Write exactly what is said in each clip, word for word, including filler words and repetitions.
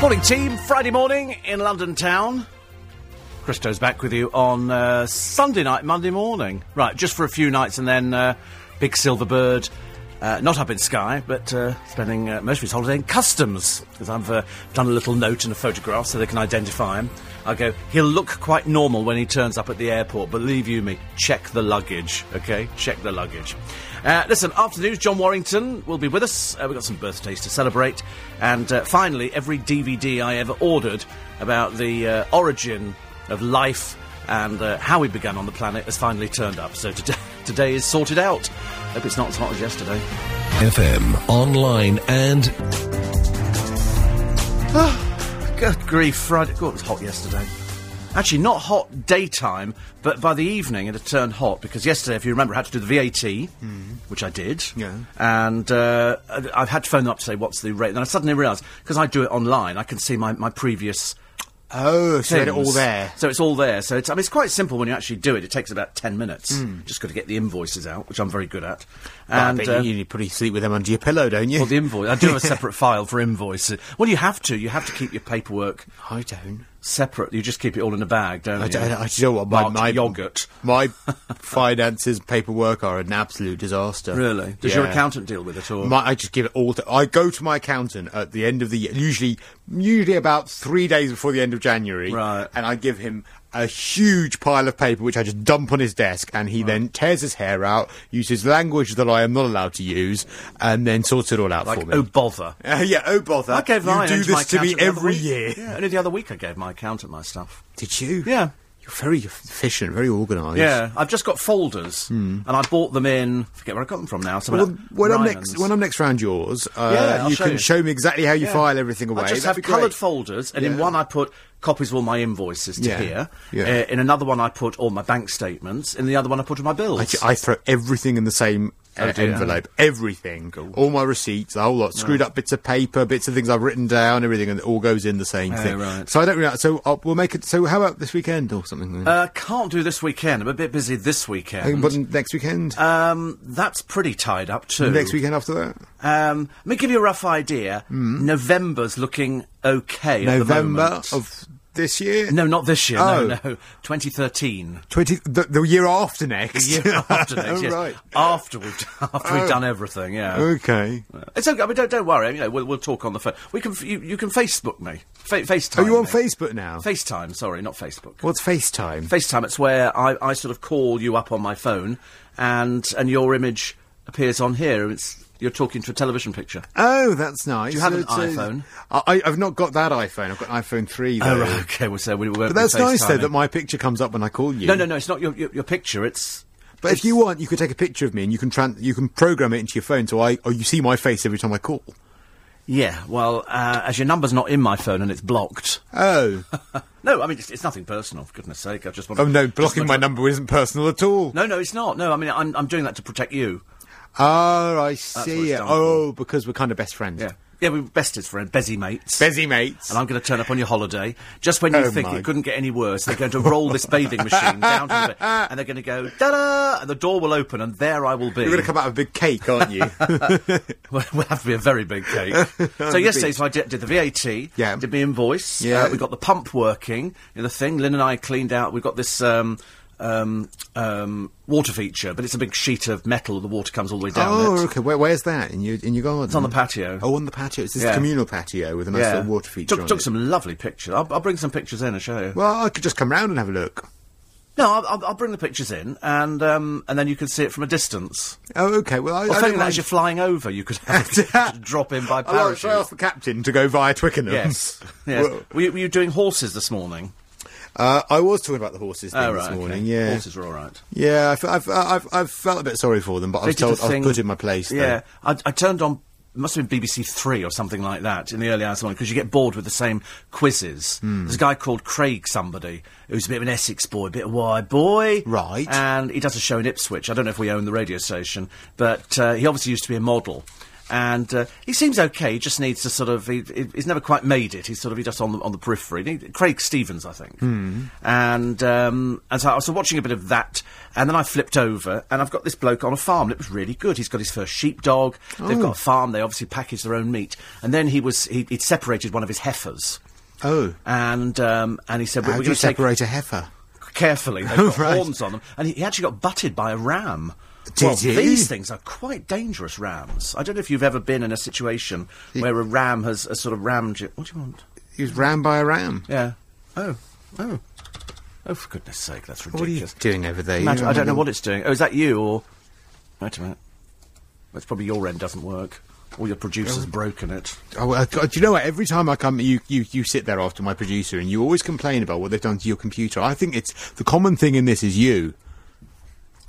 Morning, team. Friday morning in London town. Christo's back with you on uh, Sunday night, Monday morning. Right, just for a few nights and then uh, Big Silver Bird. Uh, not up in Skye, but uh, spending uh, most of his holiday in customs, because I've uh, done a little note and a photograph so they can identify him. I go, he'll look quite normal when he turns up at the airport, believe you me. Check the luggage, OK? Check the luggage. Uh, listen, after the news, John Warrington will be with us. Uh, we've got some birthdays to celebrate. And uh, finally, every D V D I ever ordered about the uh, origin of life and uh, how we began on the planet has finally turned up. So today, today is sorted out. Hope it's not as hot as yesterday. F M, online, and... Oh, good grief, Friday. God, it was hot yesterday. Actually, not hot daytime, but by the evening it had turned hot, because yesterday, if you remember, I had to do the V A T, mm. which I did. Yeah. And uh, I've had to phone them up to say, what's the rate? And then I suddenly realised, because I do it online, I can see my, my previous... Oh, so you had it all there. So it's all there. So it's, I mean, it's quite simple when you actually do it. It takes about ten minutes. Mm. Just got to get the invoices out, which I'm very good at. And well, I bet uh, you, you probably sleep with them under your pillow, don't you? Well, the invoice. I do have a separate file for invoices. Well, you have to. You have to keep your paperwork. I don't. Separate. You just keep it all in a bag, don't I you? Don't, I don't know what my, my yoghurt. My finances, paperwork are an absolute disaster. Really? Does yeah. your accountant deal with it? Or my, I just give it all to. I go to my accountant at the end of the year, usually, usually about three days before the end of January, right? And I give him a huge pile of paper which I just dump on his desk, and he right. then tears his hair out, uses language that I am not allowed to use, and then sorts it all out like, for me. Oh bother! Uh, yeah, oh bother! I gave mine. You do this to me every year. Yeah, only the other week I gave my accountant my stuff. Did you? Yeah. You're very efficient, very organised. Yeah, I've just got folders, mm. and I bought them in. I forget where I got them from now. Well, when I'm next, when I'm next round yours, uh, yeah, you show can you. show me exactly how you yeah. file everything away. I just That'd have coloured folders, and yeah. in one I put copies of all my invoices to yeah. here. Yeah. Uh, in another one I put all my bank statements. In the other one I put all my bills. I, I throw everything in the same uh, oh, envelope. Yeah. Everything, cool. all my receipts, the whole lot. Right. Screwed up bits of paper, bits of things I've written down, everything, and it all goes in the same oh, thing. Right. So I don't really. So I'll, we'll make it. So how about this weekend or something? Uh, can't do this weekend. I'm a bit busy this weekend. But next weekend? Um, that's pretty tied up too. Next weekend after that. Um, let me give you a rough idea. Mm. November's looking okay. November at the moment. Of this year? No, not this year. Oh. No, no. twenty thirteen. Twenty the, the year after next. The year after next. Oh, yes. Right. After we've after oh. we've done everything. Yeah. Okay. Yeah. It's okay. I mean, don't don't worry. I mean, you know, we'll we'll talk on the phone. We can you, you can Facebook me. Fa FaceTime. Are you on me. Facebook now? FaceTime. Sorry, not Facebook. What's FaceTime? FaceTime. It's where I I sort of call you up on my phone, and and your image appears on here. It's You're talking to a television picture. Oh, that's nice. Do you have an it's, iPhone? Uh, I, I've not got that iPhone. I've got an iPhone three, though. Oh, right, OK, well, so we won't But that's nice, though, that my picture comes up when I call you. No, no, no, it's not your, your, your picture, it's... But it's, if you want, you could take a picture of me and you can tran you can program it into your phone so I... Or you see my face every time I call. Yeah, well, uh, as your number's not in my phone and it's blocked. Oh. No, I mean, it's, it's nothing personal, for goodness sake, I just want to... Oh, no, blocking my number isn't personal at all. No, no, it's not. No, I mean, I'm, I'm doing that to protect you. Oh, I see. Oh, because we're kind of best friends. Yeah, yeah, we're bestest friends, bezzy mates. Bezzy mates. And I'm going to turn up on your holiday just when you oh think it couldn't get any worse. They're going to roll this bathing machine down to the bed, and they're going to go da-da, and the door will open, and there I will be. You're going to come out with a big cake, aren't you? Well, we'll have to be a very big cake. So yesterday, so I did, did the V A T. Yeah. Did the invoice. Yeah. Uh, we got the pump working in the thing. Lynn and I cleaned out. We got this. Um, Um, um, water feature, but it's a big sheet of metal. The water comes all the way down. Oh, it. okay. Where, where's that in your in your garden? It's on the patio. Oh, on the patio. It's this yeah. communal patio with a nice yeah. little water feature. Took, on took it. some lovely pictures. I'll, I'll bring some pictures in and show you. Well, I could just come round and have a look. No, I'll, I'll bring the pictures in, and um, and then you can see it from a distance. Oh, okay. Well, I, well, I don't mind. As you're flying over, you could have drop in by parachute. Oh, should I ask the captain to go via Twickenham? Yes. Yes. Well, were, you, were you doing horses this morning? Uh, I was talking about the horses thing oh, right, this morning. Okay. Yeah, horses were all right. Yeah, I've I've, I've I've felt a bit sorry for them, but I was told I've put in my place. Yeah, I, I turned on. Must have been B B C Three or something like that in the early hours of the morning, because you get bored with the same quizzes. Mm. There's a guy called Craig somebody who's a bit of an Essex boy, a bit of a wide boy. Right. And he does a show in Ipswich. I don't know if we own the radio station, but uh, he obviously used to be a model. and uh, he seems okay. He just needs to sort of he, he's never quite made it. He's sort of he's just on the, on the periphery. He, Craig Stevens, I think. Mm. And um, and so I was watching a bit of that, and then I flipped over, and I've got this bloke on a farm. That was really good. He's got his first sheepdog. Oh. They've got a farm. They obviously package their own meat, and then he was he, he'd separated one of his heifers. Oh, and um, and he said, well, "How we're do you separate take a heifer carefully? They've got right. horns on them." And he, he actually got butted by a ram. Did well, you? These things are quite dangerous, rams. I don't know if you've ever been in a situation he, where a ram has a sort of rammed you. What do you want? He was rammed by a ram. Yeah. Oh. Oh. Oh, for goodness' sake, that's ridiculous. What are you doing over there? Imagine, I don't know what it's doing. Oh, is that you or? Wait a minute. That's probably your end doesn't work. Or your producer's oh. broken it. Oh, uh, do you know what? Every time I come, you, you, you sit there after my producer and you always complain about what they've done to your computer. I think it's... The common thing in this is you.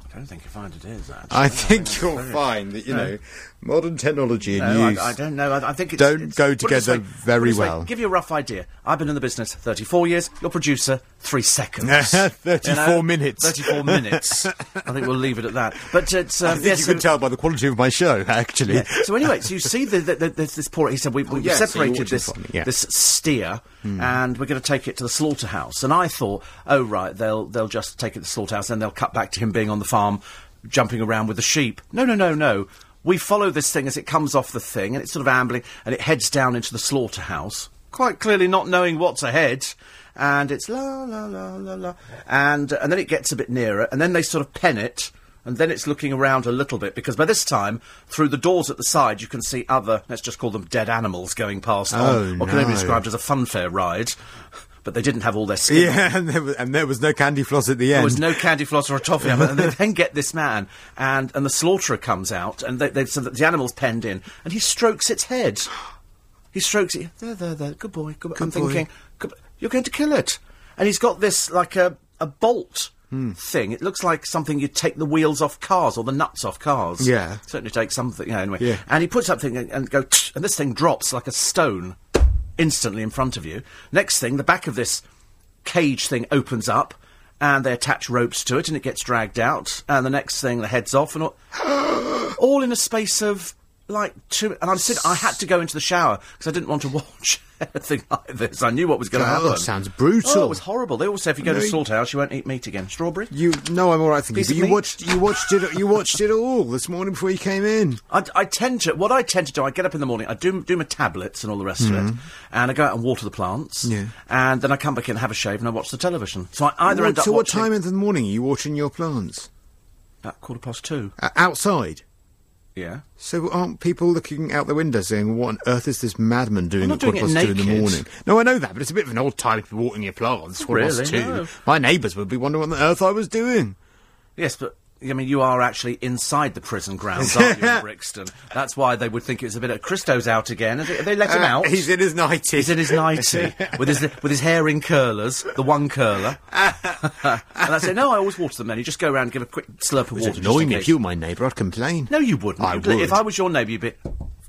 I don't think you find it is, actually. I, I think, think you'll find that, you no. know, modern technology and no, use... I, I don't know. I, I think it's... Don't it's, go together like, very well. Like, give you a rough idea. I've been in the business thirty-four years. Your producer... Three seconds. thirty-four you know? minutes. thirty-four minutes. I think we'll leave it at that. But it's... Um, I think yeah, you so can tell by the quality of my show, actually. Yeah. So anyway, so you see the, the, the, this, this poor... He said, we, oh, we've yeah, separated so this yeah. this steer, mm. and we're going to take it to the slaughterhouse. And I thought, oh, right, they'll they'll just take it to the slaughterhouse, and they'll cut back to him being on the farm, jumping around with the sheep. No, no, no, no. We follow this thing as it comes off the thing, and it's sort of ambling, and it heads down into the slaughterhouse, quite clearly not knowing what's ahead... And it's la, la, la, la, la. And, uh, and then it gets a bit nearer, and then they sort of pen it, and then it's looking around a little bit, because by this time, through the doors at the side, you can see other, let's just call them dead animals going past. Oh, on, or can no. they be described as a funfair ride? But they didn't have all their skin. Yeah, and there, was, and there was no candy floss at the end. There was no candy floss or a toffee. And they then get this man, and, and the slaughterer comes out, and they, they, so that the animal's penned in, and he strokes its head. He strokes it. There, there, there. Good boy. Good, good I'm boy. thinking... Good, you're going to kill it. And he's got this, like, a, a bolt mm. thing. It looks like something you take the wheels off cars or the nuts off cars. Yeah. Certainly takes something, you know, anyway. Yeah. And he puts up thing and, and go, tsh, and this thing drops like a stone instantly in front of you. Next thing, the back of this cage thing opens up and they attach ropes to it and it gets dragged out. And the next thing, the head's off and all... all in a space of... like two, and I said I had to go into the shower because I didn't want to watch anything like this. I knew what was going to happen. That sounds brutal. Oh, it was horrible. They all say if you go no, to slaughterhouse, you won't eat meat again. Strawberry? You? No, I'm all right. Thinking, but you meat? watched, you watched it. You watched it all this morning before you came in. I, I tend to. What I tend to do, I get up in the morning, I do do my tablets and all the rest mm-hmm. of it, and I go out and water the plants. Yeah. And then I come back in, have a shave, and I watch the television. So I either what, end up. So what watching, time in the morning are you watering your plants? At quarter past two. Uh, outside. Yeah. So aren't people looking out the window saying, what on earth is this madman doing at quarter past two in the morning? No, I know that, but it's a bit of an old time to be watering your plants. Quarter past two. My neighbours would be wondering what on earth I was doing. Yes, but, I mean, you are actually inside the prison grounds, aren't you, in Brixton? That's why they would think it was a bit of... Christo's out again. Have they, have they let him uh, out? He's in his nightie. He's in his nightie. with his with his hair in curlers, the one curler. And I say, no, I always water them, then. You just go around and give a quick slurp of water. It would annoy me. If you were my neighbour, I'd complain. No, you wouldn't. I would. If I was your neighbour, you'd be...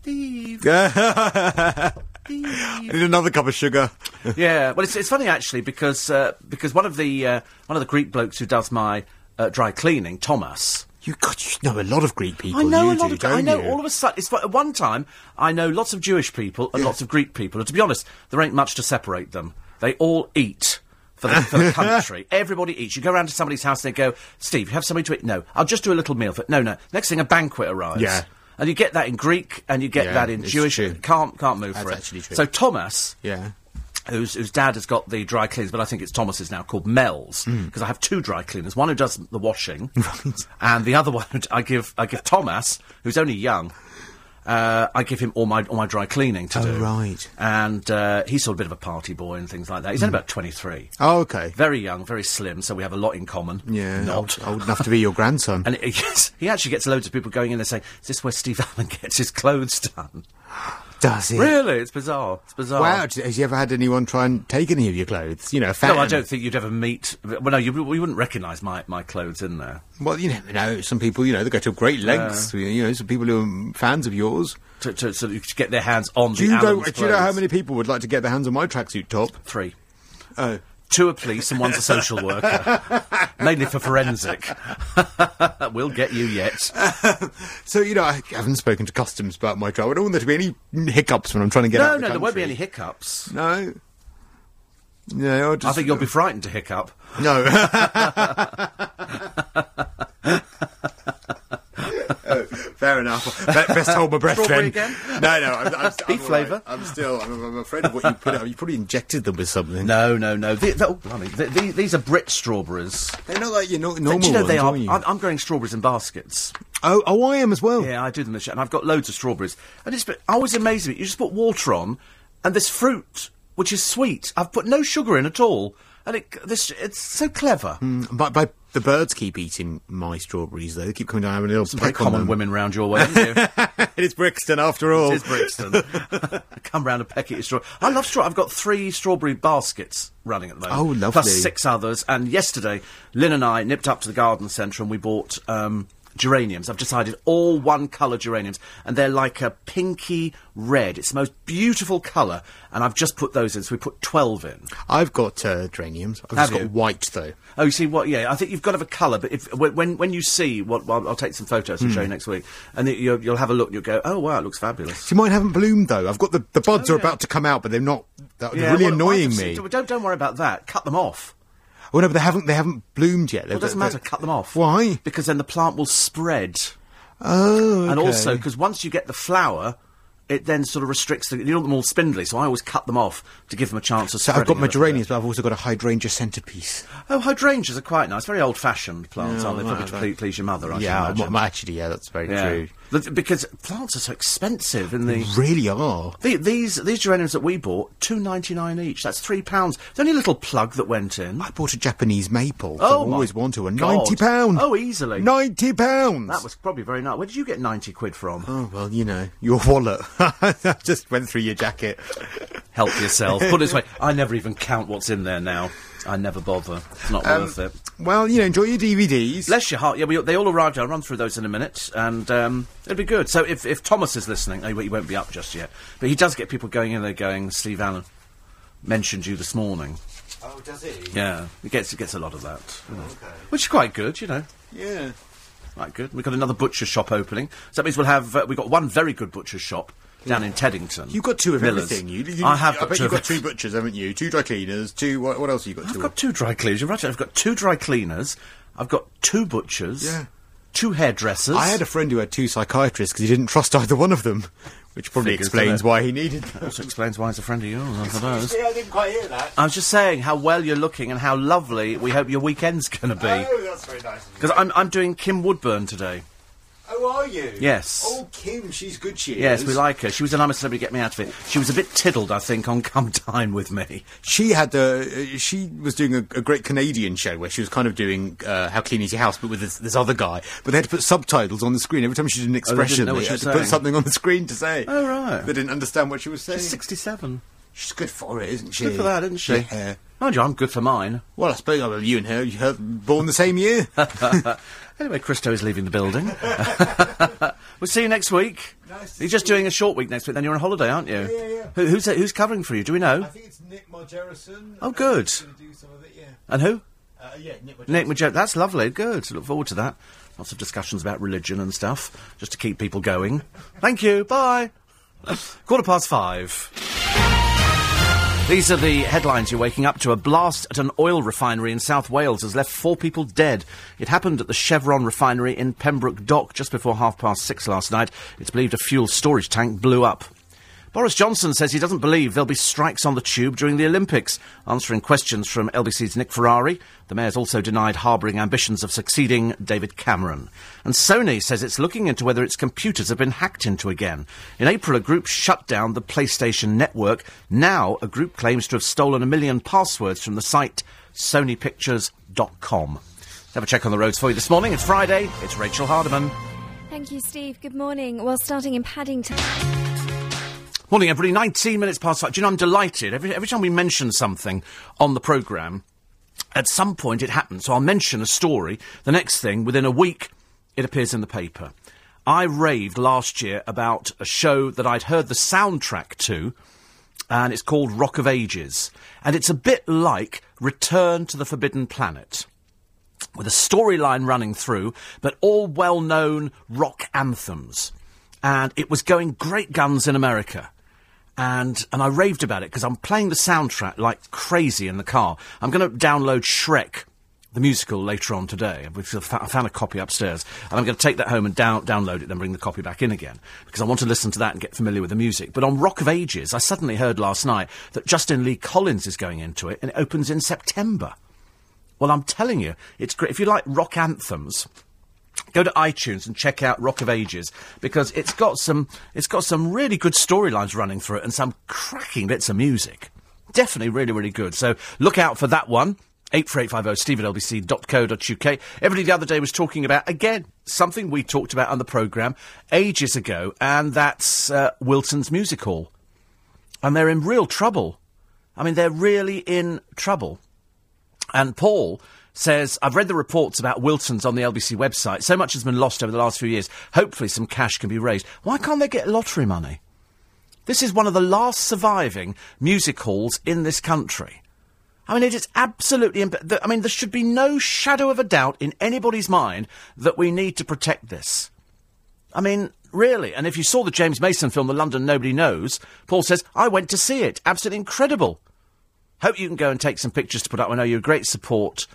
Steve. I need another cup of sugar. Yeah, well, it's, it's funny, actually, because, uh, because one of the, uh, one of the Greek blokes who does my... Uh, dry cleaning, Thomas. You, God, you know a lot of Greek people. I know you a lot do, of. Don't I know you? All of a sudden. It's at one time I know lots of Jewish people and yeah. lots of Greek people, and to be honest, there ain't much to separate them. They all eat for the, for the country. Everybody eats. You go round to somebody's house and they go, "Steve, you have something to eat?" No, I'll just do a little meal for it. No, no. Next thing, a banquet arrives. Yeah. And you get that in Greek, and you get yeah, that in Jewish. True. Can't can't move That's for it. Actually true. So Thomas. Yeah. Whose, whose dad has got the dry cleaners, but I think it's Thomas's now, called Mel's, because mm. I have two dry cleaners, one who does the washing, right. and the other one I give I give Thomas, who's only young, uh, I give him all my all my dry cleaning to oh, do. Right. And uh, he's sort of a bit of a party boy and things like that. He's mm. only about twenty-three. Oh, okay. Very young, very slim, so we have a lot in common. Yeah. Not. Old, old enough to be your grandson. And it, yes, he actually gets loads of people going in there saying, is this where Steve Allen gets his clothes done? Does he? Really? It's bizarre. It's bizarre. Wow. Has you ever had anyone try and take any of your clothes? You know, a fan. No, I don't think you'd ever meet... Well, no, you, you wouldn't recognise my, my clothes in there. Well, you never know. Some people, you know, they go to great lengths. Uh, you know, some people who are fans of yours. To, to, so you could get their hands on do the you know, Do you know how many people would like to get their hands on my tracksuit top? Three. Oh. Two are police and one's a social worker. Mainly for forensic. We'll get you yet. So, you know, I haven't spoken to customs about my job. I don't want there to be any hiccups when I'm trying to get no, out of the No, no, there won't be any hiccups. No? No, I just... I think you'll be frightened to hiccup. No. Oh, fair enough. Best hold my breath. Strawberry again? No, no. I'm, I'm, I'm flavour. Right. I'm still. I'm, I'm afraid of what you put out. You probably injected them with something. No, no, no. The, the, oh, blimey. The, the, these are Brit strawberries. They're not like your no, normal ones. Do you know ones, they are? You? I'm growing strawberries in baskets. Oh, oh, I am as well. Yeah, I do them. And I've got loads of strawberries. And it's always amazing. You just put water on, and this fruit, which is sweet, I've put no sugar in at all. And it, this, it's so clever. Mm, but by the birds keep eating my strawberries, though. They keep coming down having a little peck on them. Common women round your way, isn't it? It is Brixton, after all. It is Brixton. Come round and peck at your strawberry. I love strawberry. I've got three strawberry baskets running at the moment. Oh, lovely. Plus six others. And yesterday, Lynn and I nipped up to the garden centre and we bought um, geraniums. I've decided all one-colour geraniums. And they're like a pinky red. It's the most beautiful colour. And I've just put those in, so we put twelve in. I've got uh, geraniums. I've have just you? got white, though. Oh, you see what? Yeah, I think you've got to have a colour, but if when when you see what, well, I'll take some photos and mm. show you next week, and the, you'll, you'll have a look and you'll go, oh wow, it looks fabulous. So mine haven't bloomed though. I've got the the buds oh, are yeah. about to come out, but they're not. They're yeah, really well, annoying just, me. Don't don't worry about that. Cut them off. Oh no, but they haven't they haven't bloomed yet. Well, it doesn't matter. Cut them off. Why? Because then the plant will spread. Oh. Okay. And also because once you get the flower, it then sort of restricts the... You don't want them all spindly, so I always cut them off to give them a chance of so spreading. So I've got my geraniums, but I've also got a hydrangea centrepiece. Oh, hydrangeas are quite nice. Very old-fashioned plants, no, aren't they? Probably to please, please your mother, I yeah, well, actually, yeah, that's very yeah. true. The, because plants are so expensive in the... They really are. The, these these geraniums that we bought, two pounds ninety-nine each. That's three pounds. It's only a little plug that went in. I bought a Japanese maple. Oh, I've always wanted one. God. ninety pounds. Oh, easily. ninety pounds. That was probably very nice. Where did you get ninety quid from? Oh, well, you know, your wallet. I just went through your jacket. Help yourself. Put it this way, I never even count what's in there now. I never bother. It's not um, worth it. Well, you know, enjoy your D V Ds. Bless your heart. Yeah, we, they all arrived. I'll run through those in a minute, and um, it'll be good. So if, if Thomas is listening, oh, he won't be up just yet, but he does get people going in there going, Steve Allen mentioned you this morning. Oh, does he? Yeah. He gets, he gets a lot of that. Oh, okay. Which is quite good, you know. Yeah. Right, good. We've got another butcher shop opening. So that means we'll have... Uh, we've got one very good butcher shop down in Teddington. You've got two of Miller's. everything. You, you, I have I got bet two you've got two butchers, haven't you? Two dry cleaners, two... What, what else have you got? I've two got of? two dry cleaners. You're right. I've got two dry cleaners. I've got two butchers. Yeah. Two hairdressers. I had a friend who had two psychiatrists because he didn't trust either one of them. Which probably Figures, explains why he needed them. Also explains why he's a friend of yours, I suppose. I didn't quite hear that. I was just saying how well you're looking and how lovely we hope your weekend's going to be. Oh, that's very nice. Because I'm, I'm doing Kim Woodburn today. Oh, are you? Yes. Oh, Kim, she's good, she is. Yes, we like her. She was an I'm a Celebrity Get Me Out of Here. She was a bit tiddled, I think, on Come Dine with Me. She had a... Uh, she was doing a, a great Canadian show where she was kind of doing uh, How Clean Is Your House, but with this, this other guy. But they had to put subtitles on the screen. Every time she did an expression, oh, they, they had to saying. put something on the screen to say. Oh, right. They didn't understand what she was saying. She's sixty-seven. She's good for it, isn't she? Good for that, isn't she? Yeah. Mind you, I'm good for mine. Well, I suppose well, you and her, you were born the same year. Anyway, Christo is leaving the building. We'll see you next week. Nice You're just doing you. a short week next week, then you're on holiday, aren't you? Yeah, yeah, yeah. Who, who's, who's covering for you? Do we know? I think it's Nick Margerison. Oh, good. He's going to do some of it, yeah. And who? Uh, yeah, Nick Margerison. Nick Margerison. That's lovely. Good. Look forward to that. Lots of discussions about religion and stuff, just to keep people going. Thank you. Bye. Quarter past five. These are the headlines you're waking up to. A blast at an oil refinery in South Wales has left four people dead. It happened at the Chevron refinery in Pembroke Dock just before half past six last night. It's believed a fuel storage tank blew up. Boris Johnson says he doesn't believe there'll be strikes on the tube during the Olympics. Answering questions from L B C's Nick Ferrari, the mayor's also denied harbouring ambitions of succeeding David Cameron. And Sony says it's looking into whether its computers have been hacked into again. In April, a group shut down the PlayStation network. Now, a group claims to have stolen a million passwords from the site sony pictures dot com. Let's have a check on the roads for you this morning. It's Friday. It's Rachel Hardiman. Thank you, Steve. Good morning. Well, starting in Paddington... Morning, everybody. Nineteen minutes past five. Do you know, I'm delighted. Every, every time we mention something on the programme, at some point it happens. So I'll mention a story. The next thing, within a week, it appears in the paper. I raved last year about a show that I'd heard the soundtrack to, and it's called Rock of Ages. And it's a bit like Return to the Forbidden Planet, with a storyline running through, but all well-known rock anthems. And it was going great guns in America. And and I raved about it, because I'm playing the soundtrack like crazy in the car. I'm going to download Shrek, the musical, later on today. I found a copy upstairs. And I'm going to take that home and down, download it, then bring the copy back in again, because I want to listen to that and get familiar with the music. But on Rock of Ages, I suddenly heard last night that Justin Lee Collins is going into it, and it opens in September. Well, I'm telling you, it's great. If you like rock anthems, go to iTunes and check out Rock of Ages, because it's got some it's got some really good storylines running through it and some cracking bits of music. Definitely really, really good. So look out for that one. eight four eight five oh steve at l b c dot co dot u k. Everybody the other day was talking about, again, something we talked about on the programme ages ago, and that's uh, Wilton's Music Hall. And they're in real trouble. I mean, they're really in trouble. And Paul says, I've read the reports about Wilton's on the L B C website. So much has been lost over the last few years. Hopefully some cash can be raised. Why can't they get lottery money? This is one of the last surviving music halls in this country. I mean, it is absolutely... Imp- I mean, there should be no shadow of a doubt in anybody's mind that we need to protect this. I mean, really. And if you saw the James Mason film, The London Nobody Knows, Paul says, I went to see it. Absolutely incredible. Hope you can go and take some pictures to put up. I know you're a great support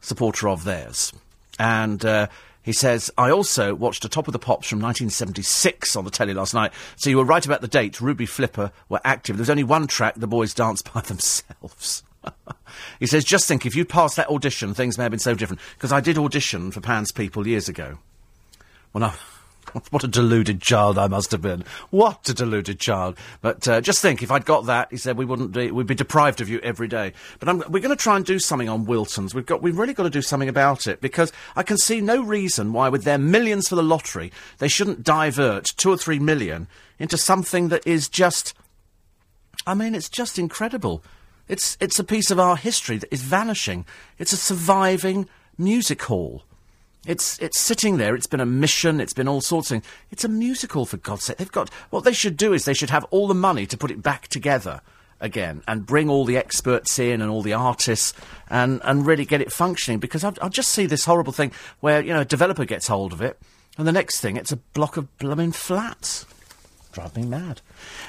supporter of theirs. And uh, he says, I also watched a Top of the Pops from nineteen seventy-six on the telly last night. So you were right about the date. Ruby Flipper were active. There was only one track, The Boys Dance by Themselves. He says, just think, if you'd passed that audition, things may have been so different. Because I did audition for Pan's People years ago. Well, I... What a deluded child I must have been. What a deluded child. But uh, just think, if I'd got that, he said, we wouldn't be, we'd be deprived of you every day. But I'm, we're going to try and do something on Wilton's. We've got, we've really got to do something about it, because I can see no reason why, with their millions for the lottery, they shouldn't divert two or three million into something that is just... I mean, it's just incredible. It's, it's a piece of our history that is vanishing. It's a surviving music hall. It's it's sitting there. It's been a mission. It's been all sorts of things. It's a musical, for God's sake. They've got... What they should do is they should have all the money to put it back together again and bring all the experts in and all the artists and, and really get it functioning, because I'll, I'll just see this horrible thing where, you know, a developer gets hold of it and the next thing, it's a block of blooming flats. Drive me mad.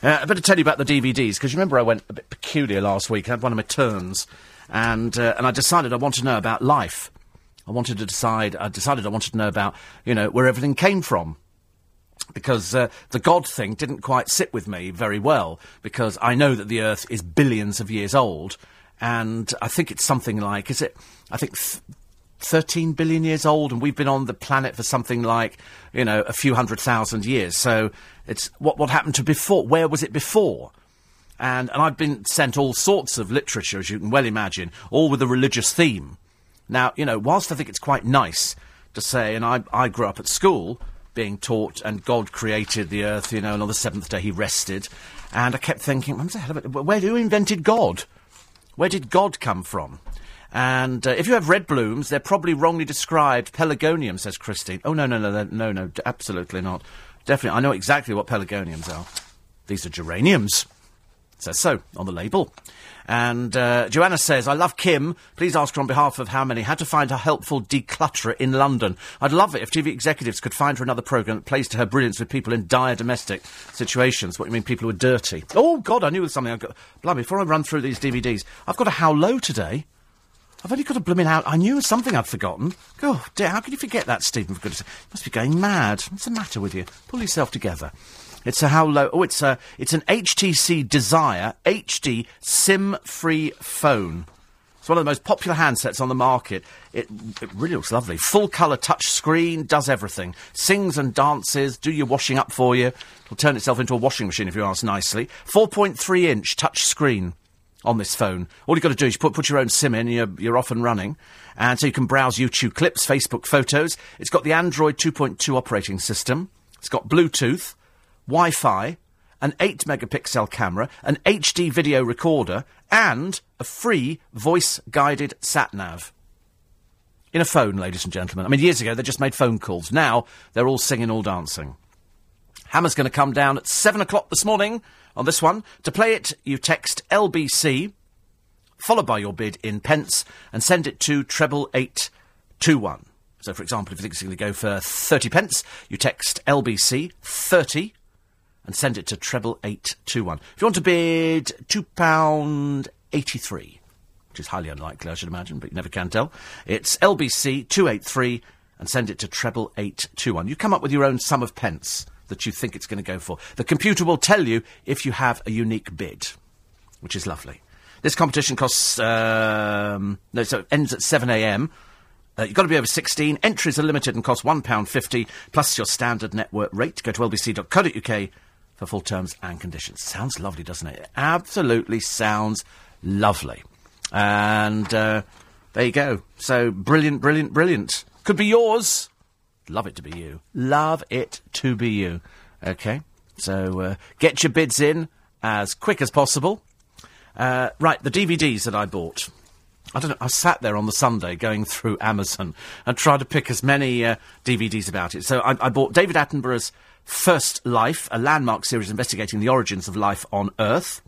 Uh, I better tell you about the D V Ds, because you remember I went a bit peculiar last week. I had one of my turns and, uh, and I decided I want to know about life. I wanted to decide, I decided I wanted to know about, you know, where everything came from. Because uh, the God thing didn't quite sit with me very well, because I know that the Earth is billions of years old, and I think it's something like, is it, I think th- thirteen billion years old, and we've been on the planet for something like, you know, a few hundred thousand years. So it's what, what happened to before, where was it before? And, and I've been sent all sorts of literature, as you can well imagine, all with a religious theme. Now, you know, whilst I think it's quite nice to say, and I, I grew up at school being taught, and God created the earth, you know, and on the seventh day he rested, and I kept thinking, what the hell about, where, who invented God? Where did God come from? And uh, if you have red blooms, they're probably wrongly described pelargonium, says Christine. Oh, no, no, no, no, no, absolutely not. Definitely, I know exactly what pelargoniums are. These are geraniums. It says so on the label. And uh, Joanna says, I love Kim. Please ask her on behalf of how many had to find her helpful declutterer in London. I'd love it if T V executives could find her another programme that plays to her brilliance with people in dire domestic situations. What do you mean, people who are dirty? Oh, God, I knew it was something I got... Blimey, before I run through these D V Ds, I've got a How Low today. I've only got a blooming How... I knew it was something I'd forgotten. God, dear, how could you forget that, Stephen? For goodness sake, you must be going mad. What's the matter with you? Pull yourself together. It's a How Low... Oh, it's a... It's an H T C Desire H D SIM-free phone. It's one of the most popular handsets on the market. It, it really looks lovely. Full-colour touch screen, does everything. Sings and dances, do your washing up for you. It'll turn itself into a washing machine if you ask nicely. four point three inch touch screen on this phone. All you've got to do is put, put your own SIM in and you're, you're off and running. And so you can browse YouTube clips, Facebook photos. It's got the Android two point two operating system. It's got Bluetooth, Wi-Fi, an eight megapixel camera, an H D video recorder, and a free voice-guided sat-nav. In a phone, ladies and gentlemen. I mean, years ago, they just made phone calls. Now, they're all singing, all dancing. Hammer's going to come down at seven o'clock this morning on this one. To play it, you text L B C, followed by your bid in pence, and send it to treble eight two one. So, for example, if you think it's going to go for thirty pence, you text L B C thirty and send it to treble eight two one. If you want to bid two pounds eighty-three, which is highly unlikely, I should imagine, but you never can tell, it's L B C two eight three and send it to treble eight two one. You come up with your own sum of pence that you think it's going to go for. The computer will tell you if you have a unique bid, which is lovely. This competition costs... Um, no, so it ends at seven a m. Uh, you've got to be over sixteen. Entries are limited and cost one pound fifty, plus your standard network rate. Go to l b c dot co dot u k for full terms and conditions. Sounds lovely, doesn't it? It absolutely sounds lovely. And uh, there you go. So, brilliant, brilliant, brilliant. Could be yours. Love it to be you. Love it to be you. OK? So, uh, get your bids in as quick as possible. Uh, right, the D V Ds that I bought. I don't know, I sat there on the Sunday going through Amazon and tried to pick as many uh, D V Ds about it. So I, I bought David Attenborough's First Life, a landmark series investigating the origins of life on Earth.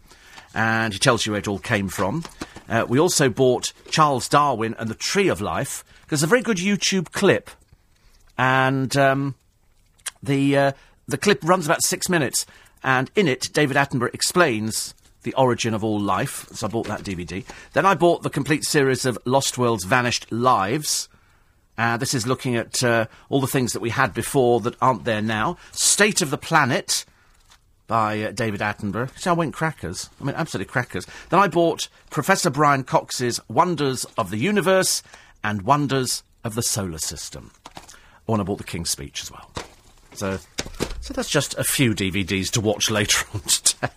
And he tells you where it all came from. Uh, we also bought Charles Darwin and the Tree of Life, because it's a very good YouTube clip. And um, the, uh, the clip runs about six minutes. And in it, David Attenborough explains the origin of all life, so I bought that D V D. Then I bought the complete series of Lost World's Vanished Lives. Uh, this is looking at uh, all the things that we had before that aren't there now. State of the Planet by uh, David Attenborough. See, I went crackers. I mean, absolutely crackers. Then I bought Professor Brian Cox's Wonders of the Universe and Wonders of the Solar System. Oh, and I bought the King's Speech as well. So, so that's just a few D V Ds to watch later on today.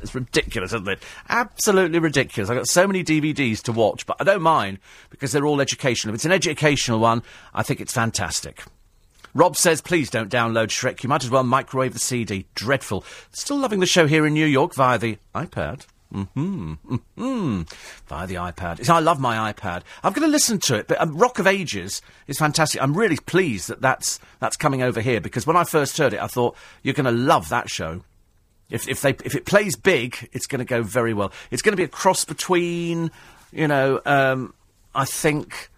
It's ridiculous, isn't it? Absolutely ridiculous. I've got so many D V Ds to watch, but I don't mind, because they're all educational. If it's an educational one, I think it's fantastic. Rob says, please don't download Shrek. You might as well microwave the C D. Dreadful. Still loving the show here in New York via the iPad. Mm-hmm. Mm-hmm. Via the iPad. It's, I love my iPad. I'm going to listen to it, but um, Rock of Ages is fantastic. I'm really pleased that that's, that's coming over here, because when I first heard it, I thought, you're going to love that show. If if they if it plays big, it's going to go very well. It's going to be a cross between, you know, um, I think,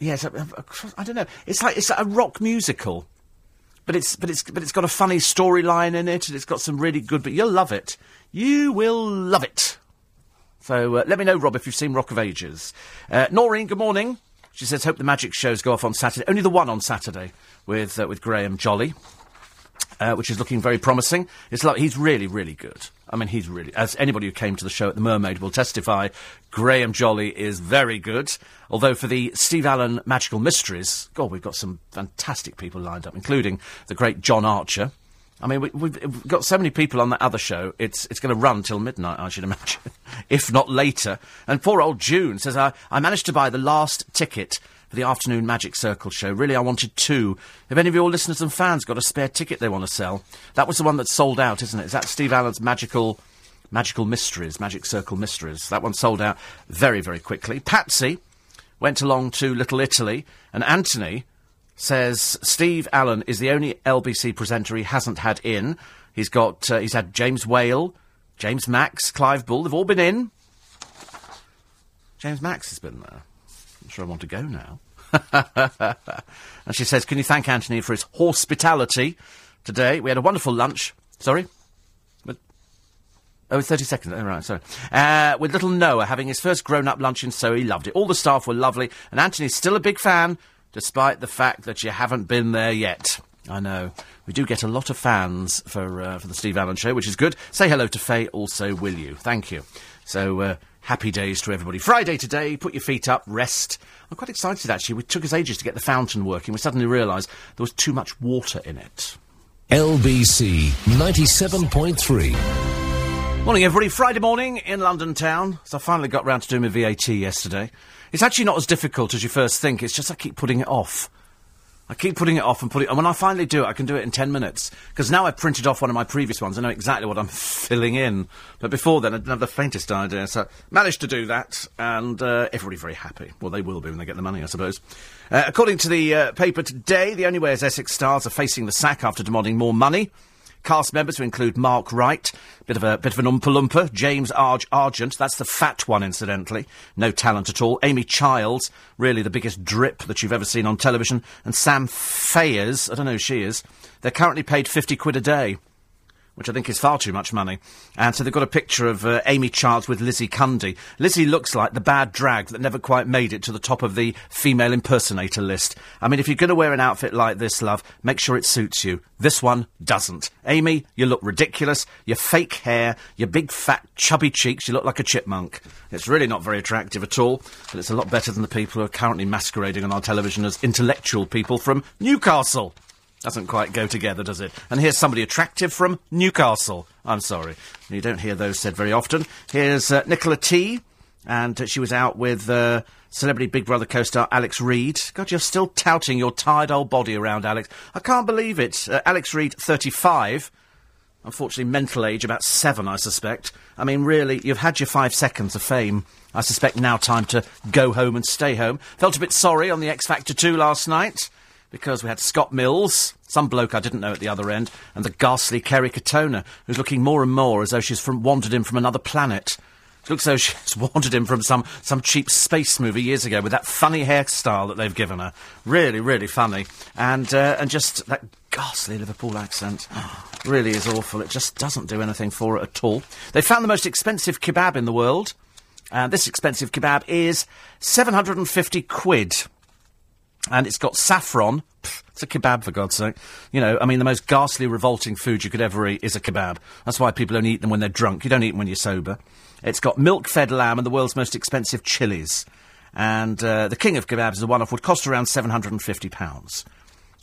yes, a, a cross, I don't know. It's like it's like a rock musical, but it's but it's but it's got a funny storyline in it, and it's got some really good. But you'll love it. You will love it. So uh, let me know, Rob, if you've seen Rock of Ages. Uh, Noreen, good morning. She says, hope the magic shows go off on Saturday. Only the one on Saturday with uh, with Graham Jolly. Uh, which is looking very promising. It's like he's really, really good. I mean, he's really... As anybody who came to the show at The Mermaid will testify, Graham Jolly is very good. Although for the Steve Allen Magical Mysteries, God, we've got some fantastic people lined up, including the great John Archer. I mean, we, we've got so many people on that other show, it's it's going to run till midnight, I should imagine, if not later. And poor old June says, I, I managed to buy the last ticket for the afternoon Magic Circle show. Really, I wanted two. Have any of your listeners and fans got a spare ticket they want to sell? That was the one that sold out, isn't it? Is that Steve Allen's Magical Magical Mysteries, Magic Circle Mysteries? That one sold out very, very quickly. Patsy went along to Little Italy, and Anthony says Steve Allen is the only L B C presenter he hasn't had in. He's got, uh, he's had James Whale, James Max, Clive Bull. They've all been in. James Max has been there. I'm sure I want to go now. And she says, can you thank Anthony for his hospitality today? We had a wonderful lunch. Sorry? But, oh, it's thirty seconds. Oh, right, sorry. Uh, with little Noah having his first grown-up lunch in Soho. He loved it. All the staff were lovely. And Anthony's still a big fan, despite the fact that you haven't been there yet. I know. We do get a lot of fans for, uh, for the Steve Allen Show, which is good. Say hello to Faye also, will you? Thank you. So, uh... happy days to everybody. Friday today, put your feet up, rest. I'm quite excited, actually. It took us ages to get the fountain working. We suddenly realised there was too much water in it. L B C ninety-seven point three. Morning, everybody. Friday morning in London town. So I finally got round to doing my V A T yesterday. It's actually not as difficult as you first think. It's just I keep putting it off. I keep putting it off and putting it... And when I finally do it, I can do it in ten minutes. Because now I've printed off one of my previous ones. I know exactly what I'm filling in. But before then, I didn't have the faintest idea. So managed to do that, and uh, everybody very happy. Well, they will be when they get the money, I suppose. Uh, according to the uh, paper today, The Only Way is Essex stars are facing the sack after demanding more money. Cast members who include Mark Wright, bit of a bit of an oompa-loompa, James Arge Argent, that's the fat one, incidentally, no talent at all, Amy Childs, really the biggest drip that you've ever seen on television, and Sam Fayers, I don't know who she is, they're currently paid fifty quid a day, which I think is far too much money. And so they've got a picture of uh, Amy Childs with Lizzie Cundy. Lizzie looks like the bad drag that never quite made it to the top of the female impersonator list. I mean, if you're going to wear an outfit like this, love, make sure it suits you. This one doesn't. Amy, you look ridiculous. Your fake hair, your big, fat, chubby cheeks, you look like a chipmunk. It's really not very attractive at all, but it's a lot better than the people who are currently masquerading on our television as intellectual people from Newcastle. Doesn't quite go together, does it? And here's somebody attractive from Newcastle. I'm sorry. You don't hear those said very often. Here's uh, Nicola T, and uh, she was out with uh, Celebrity Big Brother co-star Alex Reid. God, you're still touting your tired old body around, Alex. I can't believe it. Uh, Alex Reid, thirty-five. Unfortunately, mental age, about seven, I suspect. I mean, really, you've had your five seconds of fame. I suspect now time to go home and stay home. Felt a bit sorry on the X Factor two last night, because we had Scott Mills, some bloke I didn't know at the other end, and the ghastly Kerry Katona, who's looking more and more as though she's from, wandered in from another planet. It looks as though she's wandered in from some, some cheap space movie years ago with that funny hairstyle that they've given her. Really, really funny. And, uh, and just that ghastly Liverpool accent. Really is awful. It just doesn't do anything for it at all. They found the most expensive kebab in the world. And this expensive kebab is seven hundred fifty quid. And it's got saffron. Pfft, it's a kebab, for God's sake. You know, I mean, the most ghastly, revolting food you could ever eat is a kebab. That's why people only eat them when they're drunk. You don't eat them when you're sober. It's got milk-fed lamb and the world's most expensive chilies. And uh, the king of kebabs, the one-off, would cost around seven hundred fifty pounds.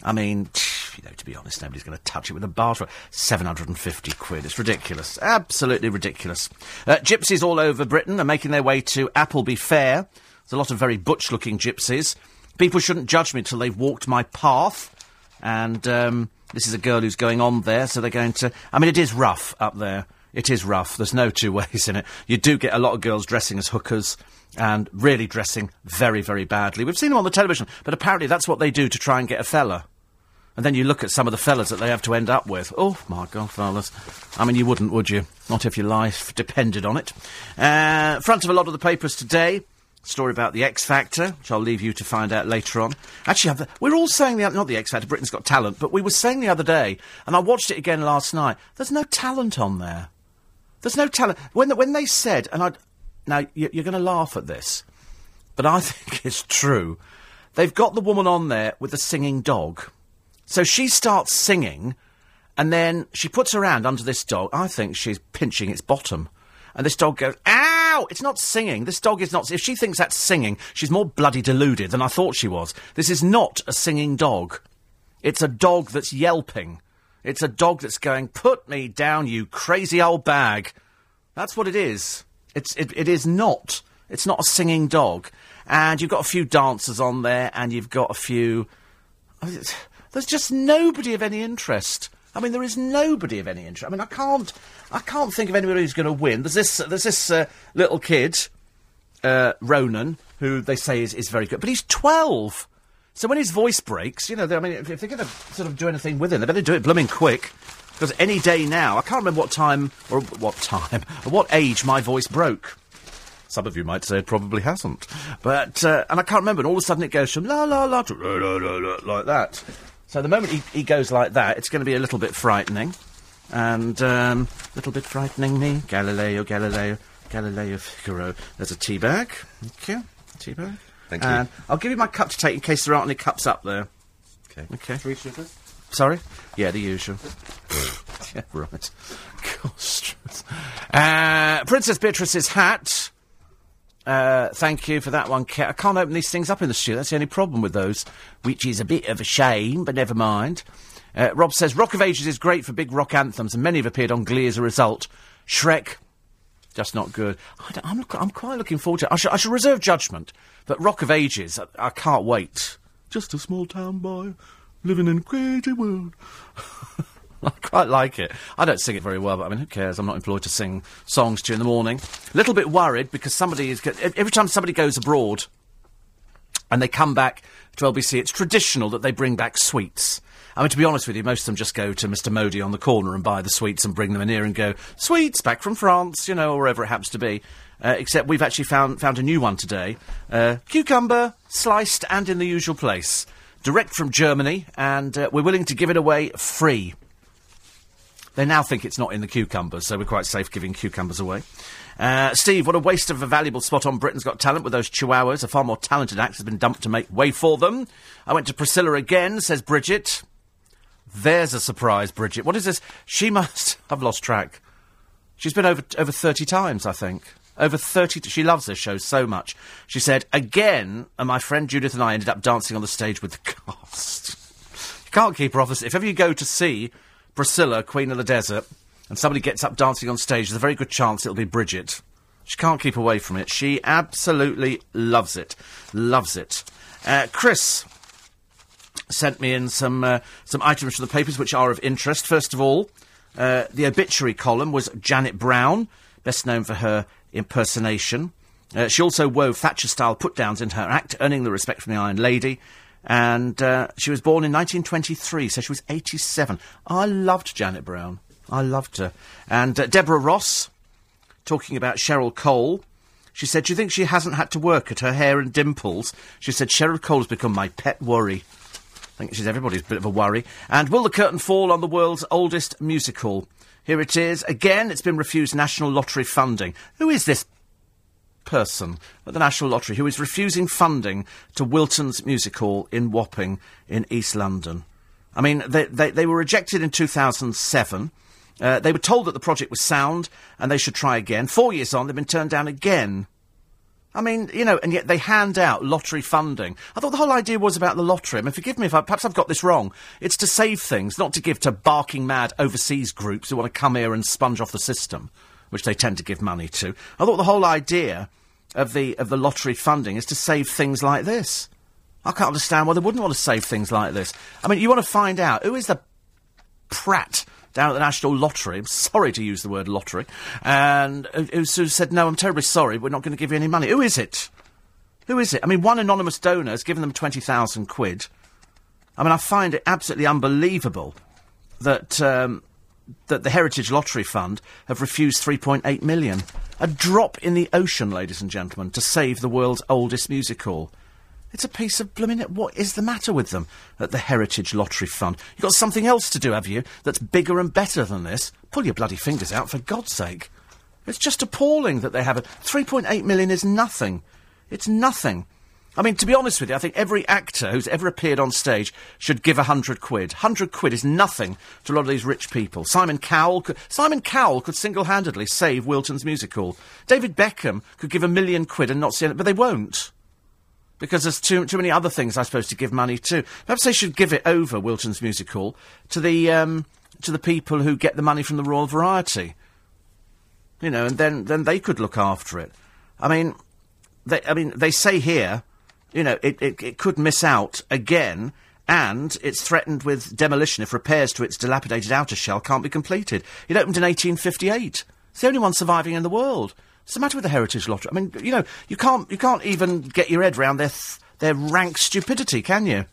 I mean, tch, you know, to be honest, nobody's going to touch it with a barter. seven hundred fifty quid. It's ridiculous. Absolutely ridiculous. Uh, gypsies all over Britain are making their way to Appleby Fair. There's a lot of very butch-looking gypsies. People shouldn't judge me until they've walked my path. And um, this is a girl who's going on there, so they're going to... I mean, it is rough up there. It is rough. There's no two ways in it. You do get a lot of girls dressing as hookers and really dressing very, very badly. We've seen them on the television, but apparently that's what they do to try and get a fella. And then you look at some of the fellas that they have to end up with. Oh, my God, fellas. I mean, you wouldn't, would you? Not if your life depended on it. Uh, front of a lot of the papers today... Story about The X Factor, which I'll leave you to find out later on. Actually, we're all saying, the, not The X Factor, Britain's Got Talent, but we were saying the other day, and I watched it again last night, there's no talent on there. There's no talent. When, when they said, and I... Now, you're, you're going to laugh at this, but I think it's true. They've got the woman on there with the singing dog. So she starts singing, and then she puts her hand under this dog. I think she's pinching its bottom. And this dog goes, ow! It's not singing. This dog is not... If she thinks that's singing, she's more bloody deluded than I thought she was. This is not a singing dog. It's a dog that's yelping. It's a dog that's going, put me down, you crazy old bag. That's what it is. It's, it, it is not. It's not a singing dog. And you've got a few dancers on there, and you've got a few... There's just nobody of any interest. I mean, there is nobody of any interest. I mean, I can't, I can't think of anybody who's going to win. There's this, there's this uh, little kid, uh, Ronan, who they say is, is very good, but he's twelve. So when his voice breaks, you know, I mean, if, if they're going to sort of do anything with him, they better do it blooming quick, because any day now, I can't remember what time or what time, or what age my voice broke. Some of you might say it probably hasn't, but uh, and I can't remember. And all of a sudden, it goes from la la la to la la la, la like that. So the moment he, he goes like that, it's going to be a little bit frightening. And, um, little bit frightening me. Galileo, Galileo, Galileo Figaro. There's a tea bag. Thank you. Tea bag. Thank and you. I'll give you my cup to take in case there aren't any cups up there. Okay. Okay. Three sugars? Sorry? Yeah, the usual. Yeah, right. Gosh. Uh, Princess Beatrice's hat. Uh, thank you for that one, Kat. I can't open these things up in the studio. That's the only problem with those, which is a bit of a shame, but never mind. Uh, Rob says, Rock of Ages is great for big rock anthems, and many have appeared on Glee as a result. Shrek, just not good. I don't, I'm, not, I'm quite looking forward to it. I should, I should reserve judgment, but Rock of Ages, I, I can't wait. just a small town boy living in a crazy world. I quite like it. I don't sing it very well, but I mean, who cares? I'm not employed to sing songs during the morning. A little bit worried because somebody is... Every time somebody goes abroad and they come back to L B C, it's traditional that they bring back sweets. I mean, to be honest with you, most of them just go to Mister Modi on the corner and buy the sweets and bring them in here and go, sweets, back from France, you know, or wherever it happens to be. Uh, except we've actually found found a new one today. Uh, cucumber, sliced and in the usual place. Direct from Germany, and uh, we're willing to give it away free. They now think it's not in the cucumbers, so we're quite safe giving cucumbers away. Uh, Steve, what a waste of a valuable spot on Britain's Got Talent with those chihuahuas. A far more talented act has been dumped to make way for them. I went to Priscilla again, says Bridget. There's a surprise, Bridget. What is this? She must... I've lost track. She's been over over thirty times, I think. Over thirty... T- she loves this show so much. She said, again, and my friend Judith and I ended up dancing on the stage with the cast. You can't keep her off the... If ever you go to see... Priscilla, Queen of the Desert, and somebody gets up dancing on stage, there's a very good chance it'll be Bridget. She can't keep away from it. She absolutely loves it. Loves it. Uh, Chris sent me in some uh, some items from the papers which are of interest. First of all, uh, the obituary column was Janet Brown, best known for her impersonation. Uh, she also wove Thatcher-style put-downs in her act, earning the respect from the Iron Lady. And uh, she was born in nineteen twenty-three, so she was eighty-seven. I loved Janet Brown. I loved her. And uh, Deborah Ross, talking about Cheryl Cole, she said, do you think she hasn't had to work at her hair and dimples? She said, Cheryl Cole has become my pet worry. I think she's everybody's bit of a worry. And will the curtain fall on the world's oldest musical? Here it is. Again, it's been refused National Lottery funding. Who is this person at the National Lottery who is refusing funding to Wilton's Music Hall in Wapping in East London? I mean, they they, they were rejected in two thousand seven. Uh, they were told that the project was sound and they should try again. Four years on, they've been turned down again. I mean, you know, and yet they hand out lottery funding. I thought the whole idea was about the lottery. I mean, forgive me if I... Perhaps I've got this wrong. It's to save things, not to give to barking mad overseas groups who want to come here and sponge off the system, which they tend to give money to. I thought the whole idea of the of the lottery funding is to save things like this. I can't understand why they wouldn't want to save things like this. I mean, you want to find out who is the prat down at the National Lottery, I'm sorry to use the word lottery, and who said, no, I'm terribly sorry, we're not going to give you any money. Who is it? Who is it? I mean, one anonymous donor has given them twenty thousand quid. I mean, I find it absolutely unbelievable that... Um, that the Heritage Lottery Fund have refused three point eight million. A drop in the ocean, ladies and gentlemen, to save the world's oldest music hall. It's a piece of blooming... What is the matter with them at the Heritage Lottery Fund? You've got something else to do, have you, that's bigger and better than this? Pull your bloody fingers out, for God's sake. It's just appalling that they have it. three point eight million is nothing. It's nothing. I mean, to be honest with you, I think every actor who's ever appeared on stage should give a hundred quid. Hundred quid is nothing to a lot of these rich people. Simon Cowell could, Simon Cowell could single-handedly save Wilton's Music Hall. David Beckham could give a million quid and not see it, but they won't. Because there's too too many other things, I suppose, to give money to. Perhaps they should give it over, Wilton's Music Hall, to the, um, to the people who get the money from the Royal Variety. You know, and then, then they could look after it. I mean, they, I mean, they say here... You know, it, it, it could miss out again, and it's threatened with demolition if repairs to its dilapidated outer shell can't be completed. It opened in eighteen fifty-eight. It's the only one surviving in the world. What's the matter with the Heritage Lottery? I mean, you know, you can't you can't even get your head round their th- their rank stupidity, can you?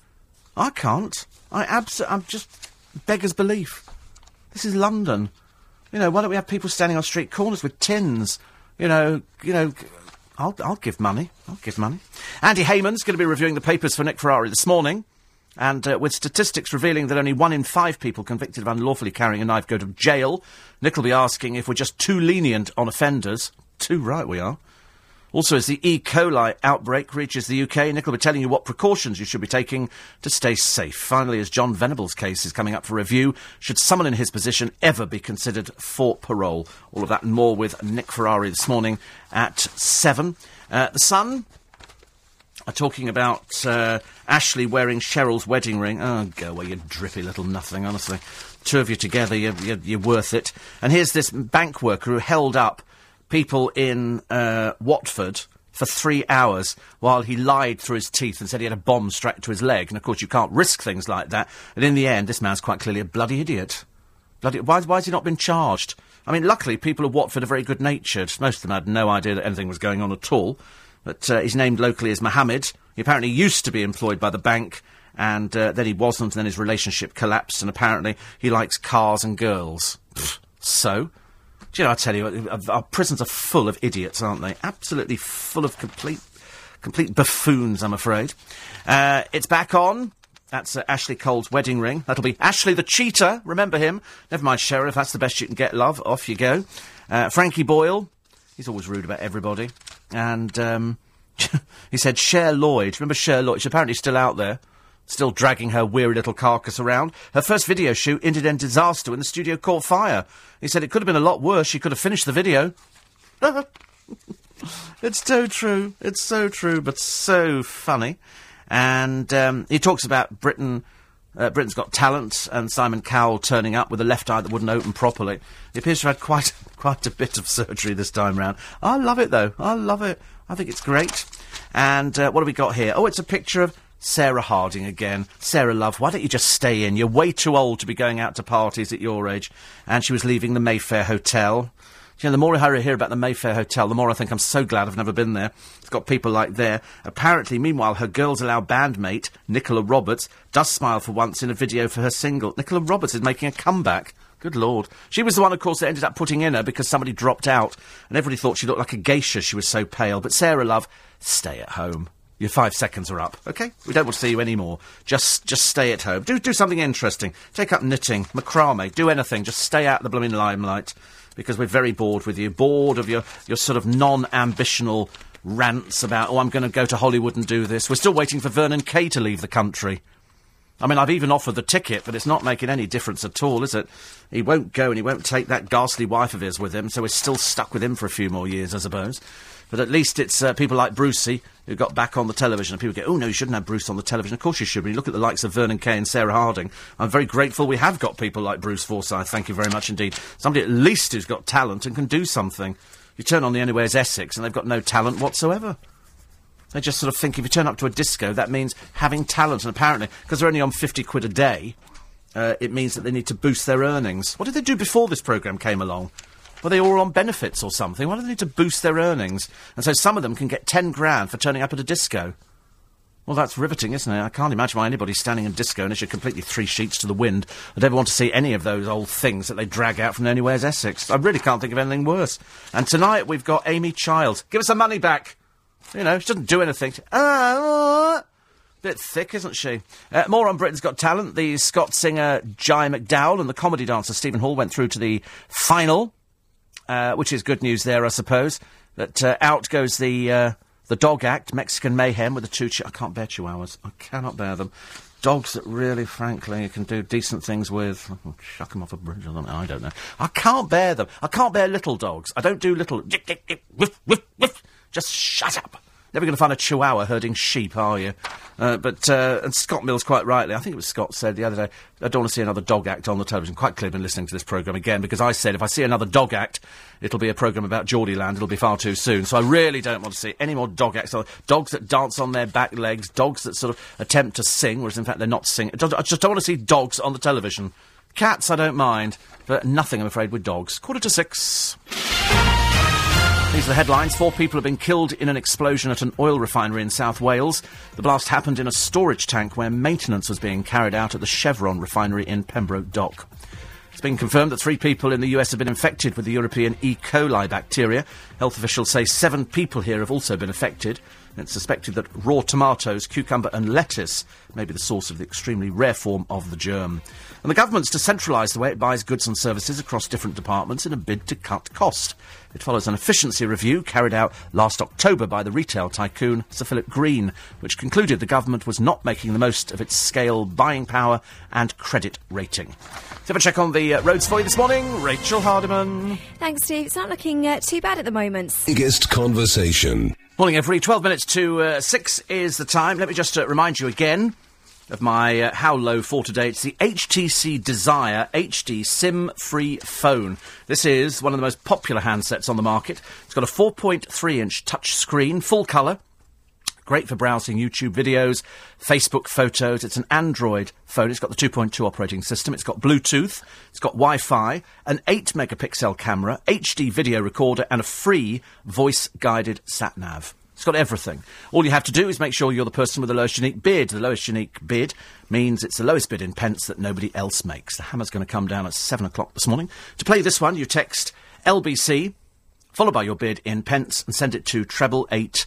I can't. I abs- I'm just beggar's belief. This is London. You know, why don't we have people standing on street corners with tins? You know, you know. I'll, I'll give money. I'll give money. Andy Heyman's going to be reviewing the papers for Nick Ferrari this morning, and uh, with statistics revealing that only one in five people convicted of unlawfully carrying a knife go to jail, Nick will be asking if we're just too lenient on offenders. Too right we are. Also, as the E. coli outbreak reaches the U K, Nick will be telling you what precautions you should be taking to stay safe. Finally, as John Venable's case is coming up for review, should someone in his position ever be considered for parole? All of that and more with Nick Ferrari this morning at seven. Uh, the Sun are talking about uh, Ashley wearing Cheryl's wedding ring. Oh, go away, you drippy little nothing, honestly. Two of you together, you're, you're, you're worth it. And here's this bank worker who held up people in uh, Watford for three hours while he lied through his teeth and said he had a bomb strapped to his leg. And, of course, you can't risk things like that. And in the end, this man's quite clearly a bloody idiot. Bloody, why, why has he not been charged? I mean, luckily, people at Watford are very good-natured. Most of them had no idea that anything was going on at all. But uh, he's named locally as Mohammed. He apparently used to be employed by the bank, and uh, then he wasn't, and then his relationship collapsed, and apparently he likes cars and girls. Pfft, so? Do you know, I tell you, our prisons are full of idiots, aren't they? Absolutely full of complete complete buffoons, I'm afraid. Uh, it's back on. That's uh, Ashley Cole's wedding ring. That'll be Ashley the Cheater. Remember him. Never mind, Sheriff. That's the best you can get, love. Off you go. Uh, Frankie Boyle. He's always rude about everybody. And um, he said Cher Lloyd. Remember Cher Lloyd? She's apparently still out there. Still dragging her weary little carcass around. Her first video shoot ended in disaster when the studio caught fire. He said it could have been a lot worse. She could have finished the video. It's so true. It's so true, but so funny. And um, he talks about Britain, uh, Britain's Got Talent and Simon Cowell turning up with a left eye that wouldn't open properly. He appears to have had quite, quite a bit of surgery this time round. I love it, though. I love it. I think it's great. And uh, what have we got here? Oh, it's a picture of Sarah Harding again. Sarah, love, why don't you just stay in? You're way too old to be going out to parties at your age. And she was leaving the Mayfair Hotel. You know, the more I hear about the Mayfair Hotel, the more I think I'm so glad I've never been there. It's got people like there. Apparently, meanwhile, her Girls Allow bandmate, Nicola Roberts, does smile for once in a video for her single. Nicola Roberts is making a comeback. Good Lord. She was the one, of course, that ended up putting in her because somebody dropped out. And everybody thought she looked like a geisha. She was so pale. But Sarah, love, stay at home. Your five seconds are up, OK? We don't want to see you anymore. Just just stay at home. Do do something interesting. Take up knitting, macrame, do anything. Just stay out of the blooming limelight, because we're very bored with you. Bored of your, your sort of non-ambitional rants about, oh, I'm going to go to Hollywood and do this. We're still waiting for Vernon Kay to leave the country. I mean, I've even offered the ticket, but it's not making any difference at all, is it? He won't go and he won't take that ghastly wife of his with him, so we're still stuck with him for a few more years, I suppose. But at least it's uh, people like Brucey who got back on the television. And people go, oh, no, you shouldn't have Bruce on the television. Of course you should. When you look at the likes of Vernon Kay and Sarah Harding, I'm very grateful we have got people like Bruce Forsyth. Thank you very much indeed. Somebody at least who's got talent and can do something. You turn on The Only Way is Essex and they've got no talent whatsoever. They just sort of think if you turn up to a disco, that means having talent. And apparently, because they're only on fifty quid a day, uh, it means that they need to boost their earnings. What did they do before this programme came along? Were they all on benefits or something? Why do they need to boost their earnings? And so some of them can get ten grand for turning up at a disco. Well, that's riveting, isn't it? I can't imagine why anybody standing in disco unless you're completely three sheets to the wind would ever want to see any of those old things that they drag out from The Only Way is Essex. I really can't think of anything worse. And tonight we've got Amy Childs. Give us her money back. You know, she doesn't do anything. Ah, bit thick, isn't she? Uh, more on Britain's Got Talent. The Scots singer Jai McDowell and the comedy dancer Stephen Hall went through to the final. Uh, which is good news there, I suppose. That uh, out goes the uh, the dog act, Mexican Mayhem, with the two... Chi- I can't bear chihuahuas. I cannot bear them. Dogs that really, frankly, you can do decent things with. Oh, chuck them off a bridge or something. I don't know. I can't bear them. I can't bear little dogs. I don't do little... Just shut up. Never going to find a chihuahua herding sheep, are you? Uh, but, uh, and Scott Mills, quite rightly, I think it was Scott, said the other day, I don't want to see another dog act on the television. Quite clearly been listening to this programme again, because I said if I see another dog act, it'll be a programme about Geordieland. It'll be far too soon. So I really don't want to see any more dog acts. Dogs that dance on their back legs, dogs that sort of attempt to sing, whereas in fact they're not singing. I just don't want to see dogs on the television. Cats, I don't mind, but nothing, I'm afraid, with dogs. Quarter to six. These are the headlines. Four people have been killed in an explosion at an oil refinery in South Wales. The blast happened in a storage tank where maintenance was being carried out at the Chevron refinery in Pembroke Dock. It's been confirmed that three people in the U S have been infected with the European E. coli bacteria. Health officials say seven people here have also been affected. It's suspected that raw tomatoes, cucumber and lettuce may be the source of the extremely rare form of the germ. And the government's to centralise the way it buys goods and services across different departments in a bid to cut cost. It follows an efficiency review carried out last October by the retail tycoon Sir Philip Green, which concluded the government was not making the most of its scale, buying power and credit rating. So have a check on the uh, roads for you this morning. Rachel Hardiman. Thanks, Steve. It's not looking uh, too bad at the moment. Biggest conversation. Morning, every twelve minutes to uh, six is the time. Let me just uh, remind you again of my uh, How Low for today. It's the H T C Desire H D SIM-free phone. This is one of the most popular handsets on the market. It's got a four point three inch touch screen, full colour. Great for browsing YouTube videos, Facebook photos. It's an Android phone. It's got the two point two operating system. It's got Bluetooth. It's got Wi-Fi, an eight megapixel camera, H D video recorder, and a free voice-guided sat-nav. It's got everything. All you have to do is make sure you're the person with the lowest unique bid. The lowest unique bid means it's the lowest bid in pence that nobody else makes. The hammer's going to come down at seven o'clock this morning. To play this one, you text L B C, followed by your bid in pence, and send it to treble eight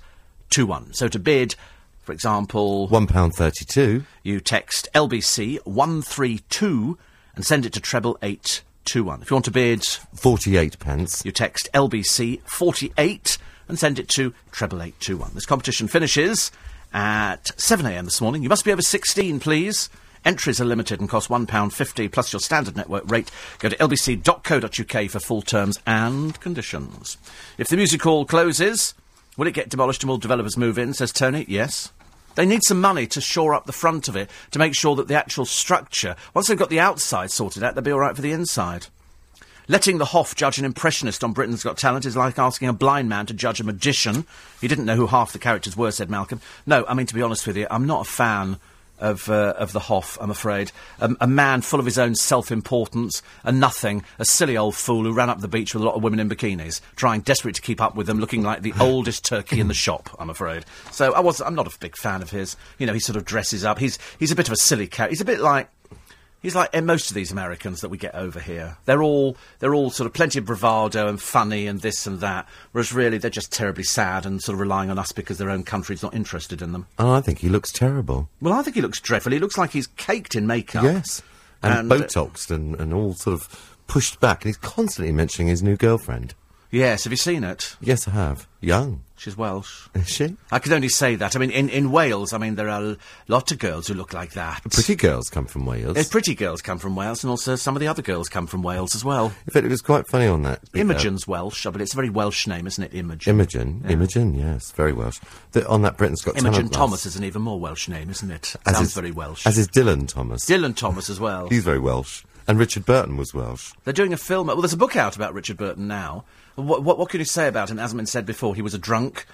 two one. So to bid, for example, one pound thirty-two, you text L B C one three two and send it to treble eight two one. If you want to bid forty-eight pence, you text L B C forty-eight and send it to treble eight two one. This competition finishes at seven a m this morning. You must be over sixteen, please. Entries are limited and cost one pound fifty plus your standard network rate. Go to l b c dot co dot u k for full terms and conditions. If the music hall closes, will it get demolished and will developers move in, says Tony? Yes. They need some money to shore up the front of it, to make sure that the actual structure, once they've got the outside sorted out, they'll be all right for the inside. Letting the Hoff judge an impressionist on Britain's Got Talent is like asking a blind man to judge a magician. He didn't know who half the characters were, said Malcolm. No, I mean, to be honest with you, I'm not a fan of uh, of the Hoff, I'm afraid. Um, a man full of his own self-importance and nothing, a silly old fool who ran up the beach with a lot of women in bikinis, trying desperately to keep up with them, looking like the oldest turkey in the shop, I'm afraid. So I was, I'm not a big fan of his. You know, he sort of dresses up. He's he's a bit of a silly character. He's a bit like... He's like most of these Americans that we get over here. They're all they're all sort of plenty of bravado and funny and this and that, whereas really they're just terribly sad and sort of relying on us because their own country's not interested in them. Oh, I think he looks terrible. Well, I think he looks dreadful. He looks like he's caked in makeup. Yes, and, and Botoxed uh, and, and all sort of pushed back. And he's constantly mentioning his new girlfriend. Yes, have you seen it? Yes, I have. Young. She's Welsh. Is she? I could only say that. I mean, in, in Wales, I mean, there are a lot of girls who look like that. Pretty girls come from Wales. Uh, pretty girls come from Wales, and also some of the other girls come from Wales as well. In fact, it was quite funny on that. Imogen's though. Welsh, but it's a very Welsh name, isn't it, Imogen? Imogen, yeah. Imogen, yes, very Welsh. The, on that Britain's Got Talent. Imogen Thomas is an even more Welsh name, isn't it? As Sounds is, very Welsh. As is Dylan Thomas. Dylan Thomas as well. He's very Welsh. And Richard Burton was Welsh. They're doing a film... Well, there's a book out about Richard Burton now. What, what, what can you say about him? It hasn't been said before. He was a drunk.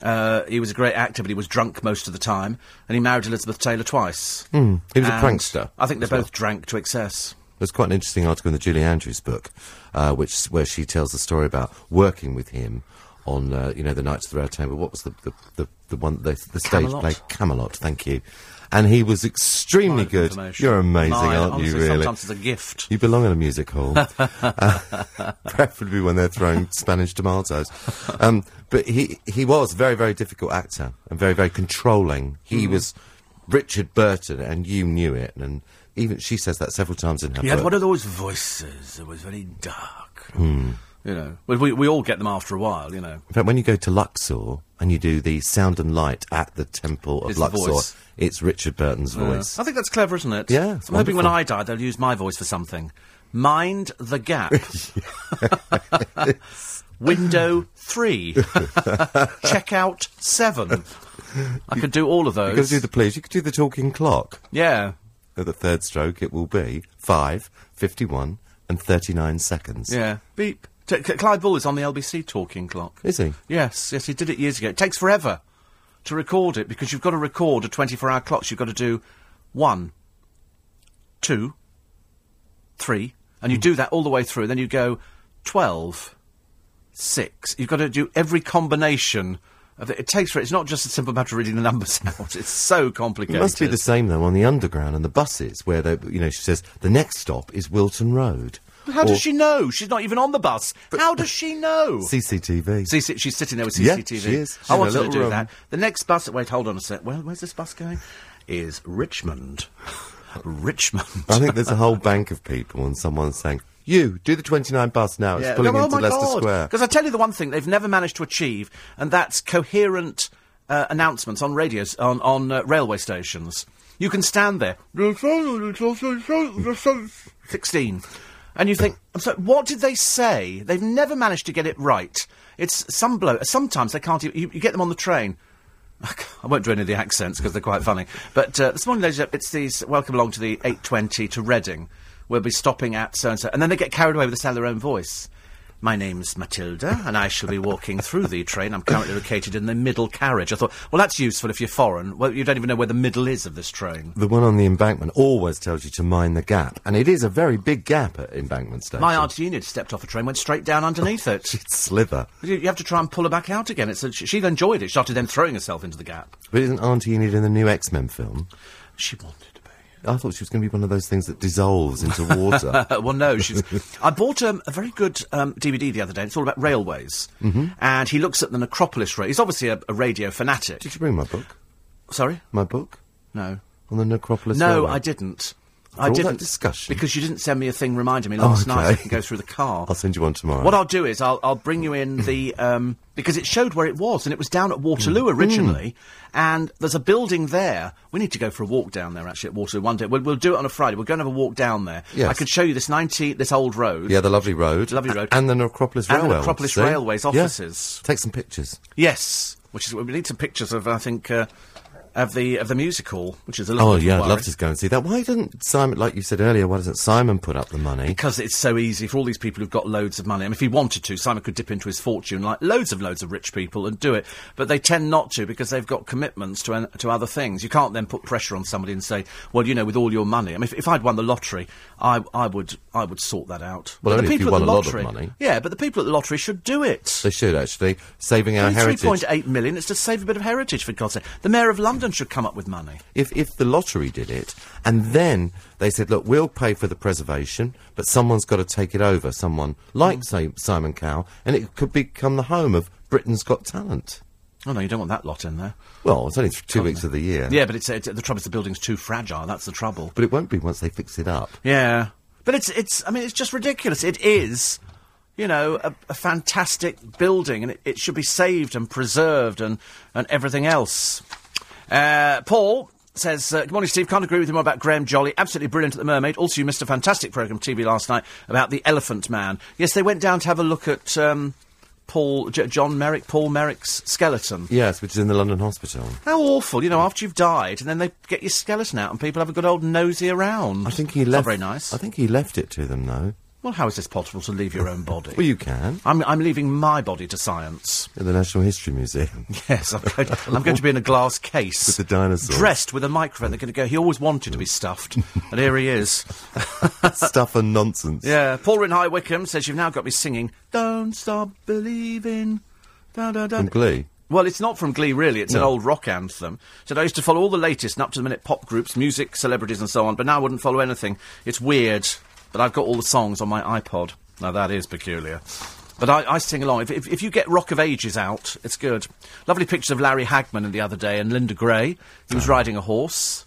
Uh, he was a great actor, but he was drunk most of the time. And he married Elizabeth Taylor twice. Mm. He was and a prankster. I think they both well. drank to excess. There's quite an interesting article in the Julie Andrews book, uh, which where she tells the story about working with him on, uh, you know, the Knights of the Round Table. What was the the, the, the one... The, the stage play? Camelot, thank you. And he was extremely good. You're amazing, Mine, aren't honestly, you, really? Sometimes it's a gift. You belong in a music hall. uh, preferably when they're throwing Spanish tomatoes. Um, but he, he was a very, very difficult actor and very, very controlling. He mm. was Richard Burton, and you knew it. And even she says that several times in her book. He had one of those voices that was very dark. Mm. You know, we, we all get them after a while, you know. In fact, when you go to Luxor and you do the sound and light at the Temple of it's Luxor... It's Richard Burton's yeah. voice. I think that's clever, isn't it? Yeah. I'm hoping when I die, they'll use my voice for something. Mind the gap. Window three. Checkout seven. I you, could do all of those. You could do the please. You could do the talking clock. Yeah. At the third stroke, it will be five, fifty-one, and thirty-nine seconds. Yeah. Beep. T- Clive Bull is on the L B C talking clock. Is he? Yes. Yes, he did it years ago. It takes forever to record it, because you've got to record a twenty-four hour clock. So you've got to do one, two, three, and you mm. do that all the way through. Then you go twelve, six. You've got to do every combination of it. It takes for it. It's not just a simple matter of reading the numbers out. It's so complicated. It must be the same, though, on the Underground and the buses, where, they, you know, she says, the next stop is Wilton Road. How or, does she know? She's not even on the bus. But, How does she know? C C T V. C C, she's sitting there with C C T V. Yeah, she is. She's I wanted to do room. that. The next bus... Wait, hold on a sec. Where, where's this bus going? Is Richmond. Richmond. I think there's a whole bank of people and someone's saying, you, do the twenty-nine bus now. It's yeah. pulling no, into oh Leicester God. Square. Because I tell you the one thing they've never managed to achieve, and that's coherent uh, announcements on radios, on, on uh, railway stations. You can stand there. sixteen. And you think, I'm sorry, what did they say? They've never managed to get it right. It's some bloke. Sometimes they can't even... You, you get them on the train. I won't do any of the accents because they're quite funny. But uh, this morning, ladies and gentlemen, it's these welcome along to the eight twenty to Reading. We'll be stopping at so-and-so. And then they get carried away with the sound of their own voice. My name's Matilda, and I shall be walking through the train. I'm currently located in the middle carriage. I thought, well, that's useful if you're foreign. Well, you don't even know where the middle is of this train. The one on the embankment always tells you to mind the gap, and it is a very big gap at Embankment Station. My Aunt Enid stepped off a train, went straight down underneath it. She'd slither. You, you have to try and pull her back out again. It's a, she, she enjoyed it. She started then throwing herself into the gap. But isn't Aunt Enid in the new X-Men film? She wanted. I thought she was going to be one of those things that dissolves into water. Well, no, she's... I bought um, a very good um, D V D the other day. It's all about railways. Mm-hmm. And he looks at the Necropolis rail. He's obviously a, a radio fanatic. Did you bring my book? Sorry? My book? No. On the Necropolis no, railway? No, I didn't. For I all didn't that discussion. Because you didn't send me a thing reminding me last oh, okay. night. I can go through the car. I'll send you one tomorrow. What I'll do is I'll, I'll bring you in the... Um, because it showed where it was, and it was down at Waterloo mm. originally, mm. and there's a building there. We need to go for a walk down there, actually, at Waterloo one day. We'll, we'll do it on a Friday. We'll go and have a walk down there. Yes. I could show you this ninety, this old road. Yeah, the lovely road. The lovely road. A- and the Necropolis Railway. And the Necropolis Railways offices. Yeah. Take some pictures. Yes. Which is, we need some pictures of, I think... Uh, Of the of the music hall, which is a little. Oh yeah, I'd love to go and see that. Why didn't Simon, like you said earlier, why doesn't Simon put up the money? Because it's so easy for all these people who've got loads of money. I mean, if he wanted to, Simon could dip into his fortune, like loads of loads of rich people, and do it. But they tend not to because they've got commitments to en- to other things. You can't then put pressure on somebody and say, well, you know, with all your money. I mean, if, if I'd won the lottery, I I would I would sort that out. Well, but only the people if you won at the lottery, a lot of money. Yeah, but the people at the lottery should do it. They should actually saving our heritage. Three point eight million. It's to save a bit of heritage, for God's sake. The Mayor of London should come up with money. If if the lottery did it, and then they said, look, we'll pay for the preservation, but someone's got to take it over, someone like, mm. say, Simon Cowell, and it could become the home of Britain's Got Talent. Oh, no, you don't want that lot in there. Well, it's only th- two Can't weeks they? of the year. Yeah, but it's, it's the trouble is the building's too fragile, that's the trouble. But it won't be once they fix it up. Yeah. But it's, it's I mean, it's just ridiculous. It is... You know, a, a fantastic building, and it, it should be saved and preserved and, and everything else. Uh, Paul says, uh, good morning, Steve. Can't agree with you more about Graham Jolly. Absolutely brilliant at The Mermaid. Also, you missed a fantastic programme T V last night about the Elephant Man. Yes, they went down to have a look at um, Paul, J- John Merrick, Paul Merrick's skeleton. Yes, which is in the London hospital. How awful, you know, after you've died, and then they get your skeleton out and people have a good old nosy around. I think he left... Not very nice. I think he left it to them, though. Well, how is this possible to leave your own body? Well, you can. I'm, I'm leaving my body to science. At the National History Museum. Yes, I'm going, to, I'm going to be in a glass case. With the dinosaurs. Dressed with a microphone. They're going to go, he always wanted to be stuffed. And here he is. Stuff and nonsense. Yeah. Paul in High Wycombe says, you've now got me singing, Don't Stop Believing. Da, da, da. From Glee. Well, it's not from Glee, really. It's no. an old rock anthem. So I used to follow all the latest and up-to-the-minute pop groups, music, celebrities and so on, but now I wouldn't follow anything. It's weird. But I've got all the songs on my iPod. Now, that is peculiar. But I, I sing along. If, if, if you get Rock of Ages out, it's good. Lovely pictures of Larry Hagman the other day and Linda Gray. He was oh. riding a horse.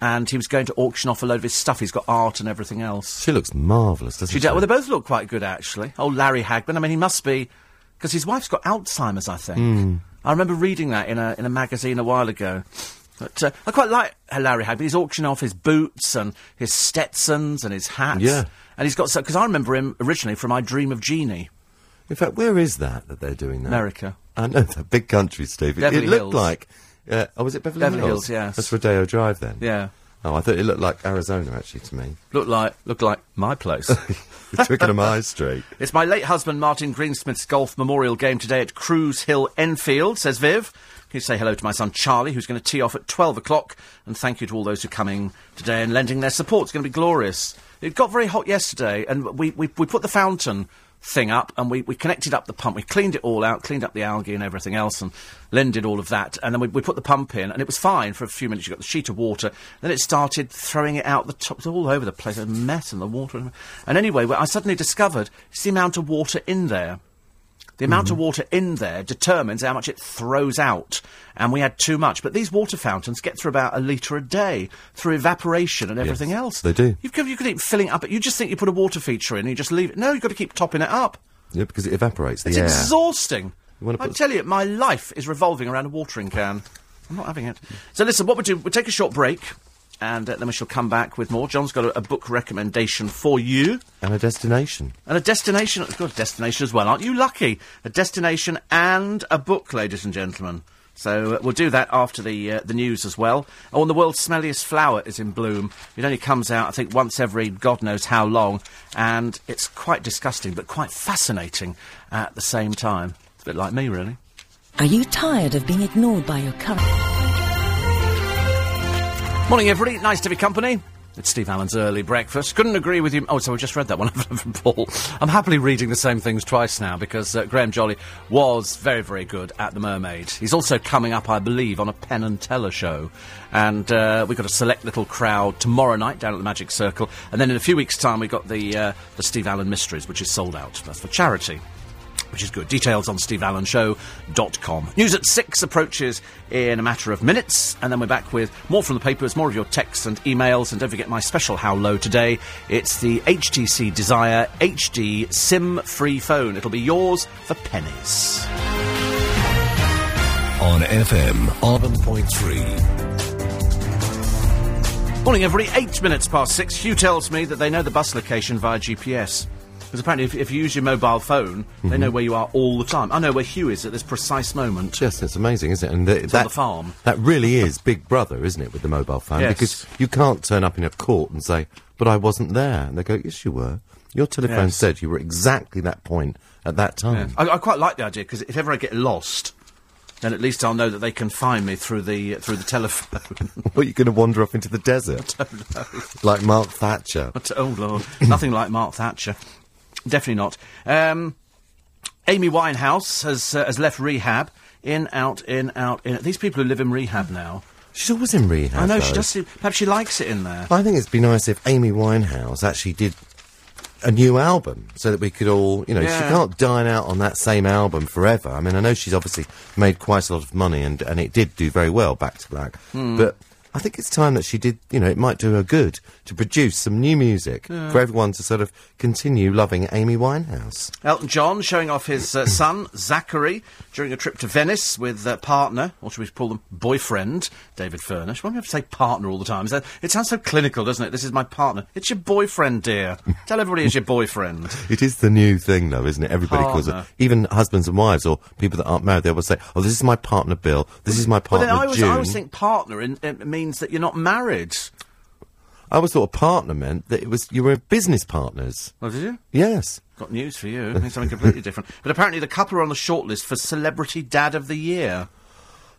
And he was going to auction off a load of his stuff. He's got art and everything else. She looks marvellous, doesn't she? she? Well, they both look quite good, actually. Oh, Larry Hagman. I mean, he must be... Because his wife's got Alzheimer's, I think. Mm. I remember reading that in a in a magazine a while ago. But uh, I quite like Larry Hagman. He's auctioning off his boots and his Stetsons and his hats. Yeah. And he's got... Because I remember him originally from I Dream of Jeannie. In fact, where is that that they're doing that? America. I know, that big country, Steve. It, it looked like... Uh, oh, was it Beverly, Beverly Hills? Beverly Hills, yes. That's Rodeo Drive, then? Yeah. Oh, I thought it looked like Arizona, actually, to me. Looked like... Looked like my place. Twickenham High Street. It's my late husband, Martin Greensmith's golf memorial game today at Cruise Hill, Enfield, says Viv. You say hello to my son Charlie, who's going to tee off at twelve o'clock, and thank you to all those who are coming today and lending their support. It's going to be glorious. It got very hot yesterday, and we, we, we put the fountain thing up, and we, we connected up the pump. We cleaned it all out, cleaned up the algae and everything else, and Lynn did all of that, and then we, we put the pump in, and it was fine for a few minutes. You got the sheet of water, then it started throwing it out the top, all over the place, a mess in the water. And anyway, what I suddenly discovered is the amount of water in there. The amount mm-hmm. of water in there determines how much it throws out, and we had too much. But these water fountains get through about a litre a day through evaporation and everything yes, else. They do. You could, you could keep filling up, but you just think you put a water feature in and you just leave it. No, you've got to keep topping it up. Yeah, because it evaporates the it's air. It's exhausting. I tell you, my life is revolving around a watering can. I'm not having it. So listen, what we do, we'll take a short break. And uh, then we shall come back with more. John's got a, a book recommendation for you. And a destination. And a destination. It's got a destination as well. Aren't you lucky? A destination and a book, ladies and gentlemen. So uh, we'll do that after the uh, the news as well. Oh, and the world's smelliest flower is in bloom. It only comes out, I think, once every God knows how long, and it's quite disgusting but quite fascinating at the same time. It's a bit like me, really. Are you tired of being ignored by your current... Morning, everybody. Nice to be company. It's Steve Allen's early breakfast. Couldn't agree with you... Oh, so I just read that one from Paul. I'm happily reading the same things twice now, because uh, Graham Jolly was very, very good at The Mermaid. He's also coming up, I believe, on a Penn and Teller show. And uh, we've got a select little crowd tomorrow night down at the Magic Circle. And then in a few weeks' time, we've got the, uh, the Steve Allen Mysteries, which is sold out. That's for charity, which is good. Details on steve allen show dot com. News at six approaches in a matter of minutes, and then we're back with more from the papers, more of your texts and emails, and don't forget my special How Low today. It's the H T C Desire H D SIM-free phone. It'll be yours for pennies. On F M, Arden point three. Morning, everybody. Eight minutes past six. Hugh tells me that they know the bus location via G P S. Because apparently if, if you use your mobile phone, mm-hmm. they know where you are all the time. I know where Hugh is at this precise moment. Yes, that's amazing, isn't it? And the, it's that, on the farm. That really is Big Brother, isn't it, with the mobile phone? Yes. Because you can't turn up in a court and say, but I wasn't there. And they go, yes, you were. Your telephone yes. said you were exactly that point at that time. Yes. I, I quite like the idea, because if ever I get lost, then at least I'll know that they can find me through the uh, through the telephone. What, you going to wander off into the desert? I don't know. Like Mark Thatcher. But, oh, Lord. Nothing like Mark Thatcher. Definitely not. Um, Amy Winehouse has uh, has left rehab. In, out, in, out, in. These people who live in rehab now. She's always in rehab. I know, though. She does. Perhaps she likes it in there. I think it'd be nice if Amy Winehouse actually did a new album, so that we could all, you know, yeah. she can't dine out on that same album forever. I mean, I know she's obviously made quite a lot of money, and, and it did do very well, Back to Black. Mm. But I think it's time that she did, you know, it might do her good to produce some new music yeah. for everyone to sort of continue loving Amy Winehouse. Elton John showing off his uh, son, Zachary, during a trip to Venice with uh, partner, or should we call them boyfriend, David Furnish. Why do we have to say partner all the time? Is that, it sounds so clinical, doesn't it? This is my partner. It's your boyfriend, dear. Tell everybody it's your boyfriend. It is the new thing, though, isn't it? Everybody partner. calls it. Even husbands and wives or people that aren't married, they will say, oh, this is my partner, Bill. This is my partner, well, then I always, June. I always think partner in, in, means that you're not married. I always thought a partner meant that it was you were business partners. Oh, did you? Yes. Got news for you. I think something completely different. But apparently the couple are on the shortlist for Celebrity Dad of the Year.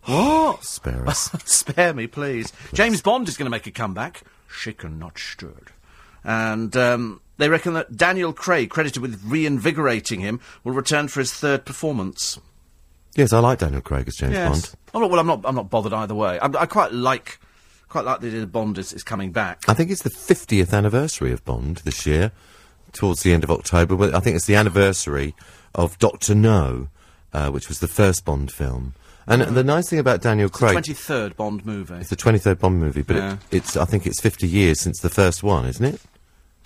What? Spare us. Spare me, please. Yes. James Bond is going to make a comeback. Shaken, not stirred. And um, they reckon that Daniel Craig, credited with reinvigorating him, will return for his third performance. Yes, I like Daniel Craig as James yes. Bond. Oh, well, I'm not, I'm not bothered either way. I, I quite like... Quite likely the Bond is, is coming back. I think it's the fiftieth anniversary of Bond this year, towards the end of October. But I think it's the anniversary of Doctor No, uh, which was the first Bond film. And yeah. the nice thing about Daniel it's Craig... It's the twenty-third Bond movie. It's the twenty-third Bond movie, but yeah. it, it's I think it's fifty years since the first one, isn't it?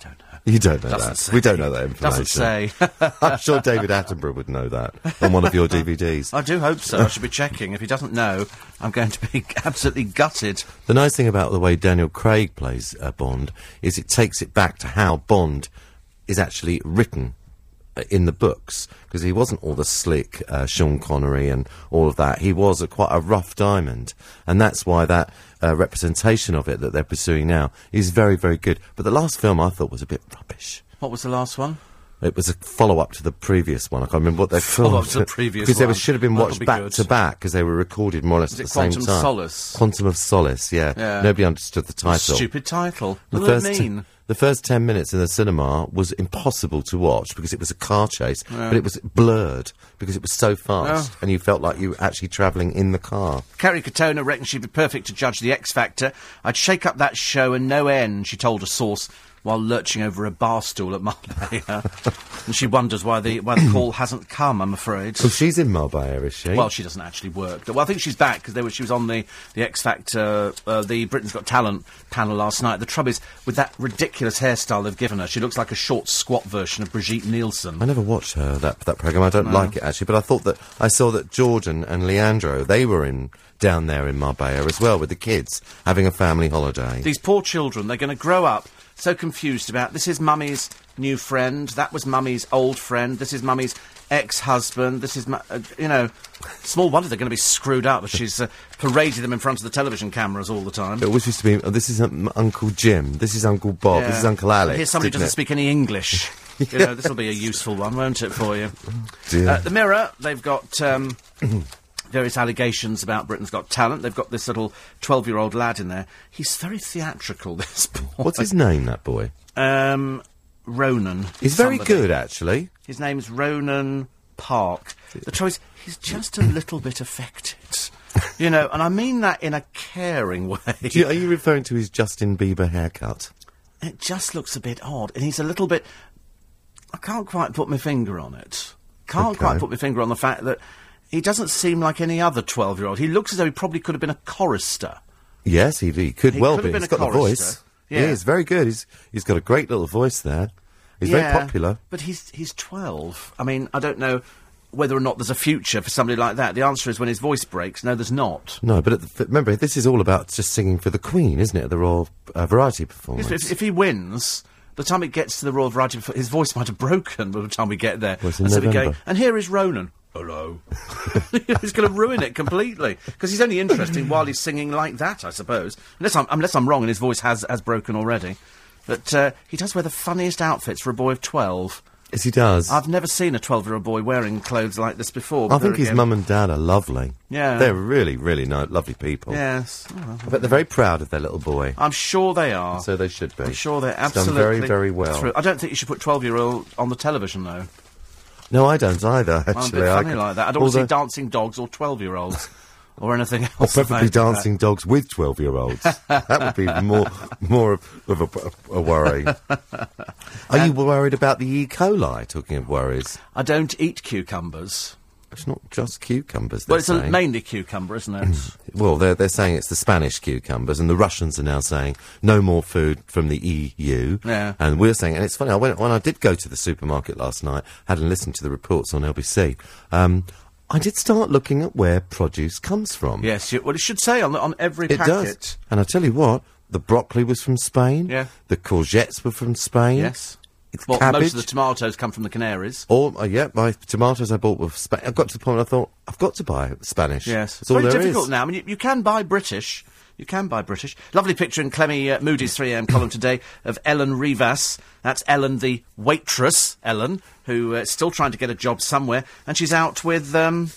Don't know. You don't know Doesn't that. Say. We don't know that information. Doesn't say. I'm sure David Attenborough would know that on one of your D V Ds. I do hope so. I should be checking. If he doesn't know, I'm going to be absolutely gutted. The nice thing about the way Daniel Craig plays uh, Bond is it takes it back to how Bond is actually written uh, in the books, because he wasn't all the slick uh, Sean Connery and all of that. He was a, quite a rough diamond, and that's why that... Uh, representation of it that they're pursuing now is very, very good. But the last film I thought was a bit rubbish. What was the last one? It was a follow-up to the previous one. I can't remember what they called. Follow-up to the previous one. Because they were, should have been watched back-to-back, because they were recorded more or less at the same time. Quantum Solace? Quantum of Solace, yeah. yeah. Nobody understood the title. Stupid title. What does it mean? The first ten minutes in the cinema was impossible to watch, because it was a car chase, yeah. but it was blurred, because it was so fast, oh. and you felt like you were actually travelling in the car. Kerry Katona reckons she'd be perfect to judge The X Factor. I'd shake up that show and no end, she told a source, while lurching over a bar stool at Marbella. And she wonders why the why the call hasn't come, I'm afraid. Well, she's in Marbella, is she? Well, she doesn't actually work. Well, I think she's back, because she was on the, the X Factor, uh, the Britain's Got Talent panel last night. The trouble is, with that ridiculous hairstyle they've given her, she looks like a short, squat version of Brigitte Nielsen. I never watched her, that, that programme. I don't no. like it, actually. But I thought that... I saw that Jordan and Leandro, they were in... down there in Marbella as well, with the kids, having a family holiday. These poor children, they're going to grow up so confused about, this is mummy's new friend, that was mummy's old friend, this is mummy's ex-husband. This is my, uh, you know, small wonder they're going to be screwed up. She's uh, parading them in front of the television cameras all the time. It always used to be, oh, this is um, Uncle Jim, this is Uncle Bob, yeah. This is Uncle Alex. Here's somebody who doesn't it? speak any English. Yeah. You know, this will be a useful one, won't it, for you? Oh, uh, the Mirror, they've got um, various allegations about Britain's Got Talent. They've got this little twelve-year-old lad in there. He's very theatrical, this boy. What's his name, that boy? Um... Ronan. He's somebody. very good, actually. His name's Ronan Park. The choice, he's just a little bit affected. You know, and I mean that in a caring way. You, are you referring to his Justin Bieber haircut? It just looks a bit odd, and he's a little bit... I can't quite put my finger on it. Can't okay. quite put my finger on the fact that he doesn't seem like any other twelve-year-old. He looks as though he probably could have been a chorister. Yes, he, he could he well could be. He's got chorister. the voice. Yeah. He is very good. He's He's got a great little voice there. He's yeah, very popular. But he's he's twelve. I mean, I don't know whether or not there's a future for somebody like that. The answer is when his voice breaks. No, there's not. No, but at the, remember, this is all about just singing for the Queen, isn't it? The Royal uh, Variety Performance. Yes, if, if he wins, by the time it gets to the Royal Variety Performance, his voice might have broken by the time we get there. Well, and so we go, and here is Ronan. Hello. He's going to ruin it completely. Because he's only interesting while he's singing like that, I suppose. Unless I'm, unless I'm wrong and his voice has, has broken already. But uh, he does wear the funniest outfits for a boy of twelve. Yes, he does. I've never seen a twelve-year-old boy wearing clothes like this before. I think his mum and dad are lovely. Yeah. They're really, really no- lovely people. Yes. Oh, well, I bet they're very proud of their little boy. I'm sure they are. And so they should be. I'm sure they're absolutely... He's done very, very well. Through. I don't think you should put twelve-year-old on the television, though. No, I don't either, actually. I'm a bit funny I like that. I don't want to see dancing dogs or twelve-year-olds or anything else. Or preferably dancing that. dogs with twelve-year-olds. That would be more more of, of a, a worry. Are you worried about the E. coli, talking of worries? I don't eat cucumbers. It's not just cucumbers, they're Well, it's a, mainly cucumber, isn't it? Well, they're, they're saying it's the Spanish cucumbers, and the Russians are now saying no more food from the E U. Yeah. And we're saying, and it's funny, I went, when I did go to the supermarket last night, had a listen to the reports on L B C, um, I did start looking at where produce comes from. Yes, you, well, it should say on, on every it packet. It does. And I tell you what, the broccoli was from Spain. Yeah. The courgettes were from Spain. Yes. Well, cabbage. Most of the tomatoes come from the Canaries. Or, uh, yeah, my tomatoes I bought were Spanish. I got to the point I thought, I've got to buy Spanish. Yes. It's all very difficult is. now. I mean, you, you can buy British. You can buy British. Lovely picture in Clemmy uh, Moody's three a m column today of Ellen Rivas. That's Ellen, the waitress, Ellen, who uh, is still trying to get a job somewhere. And she's out with, um,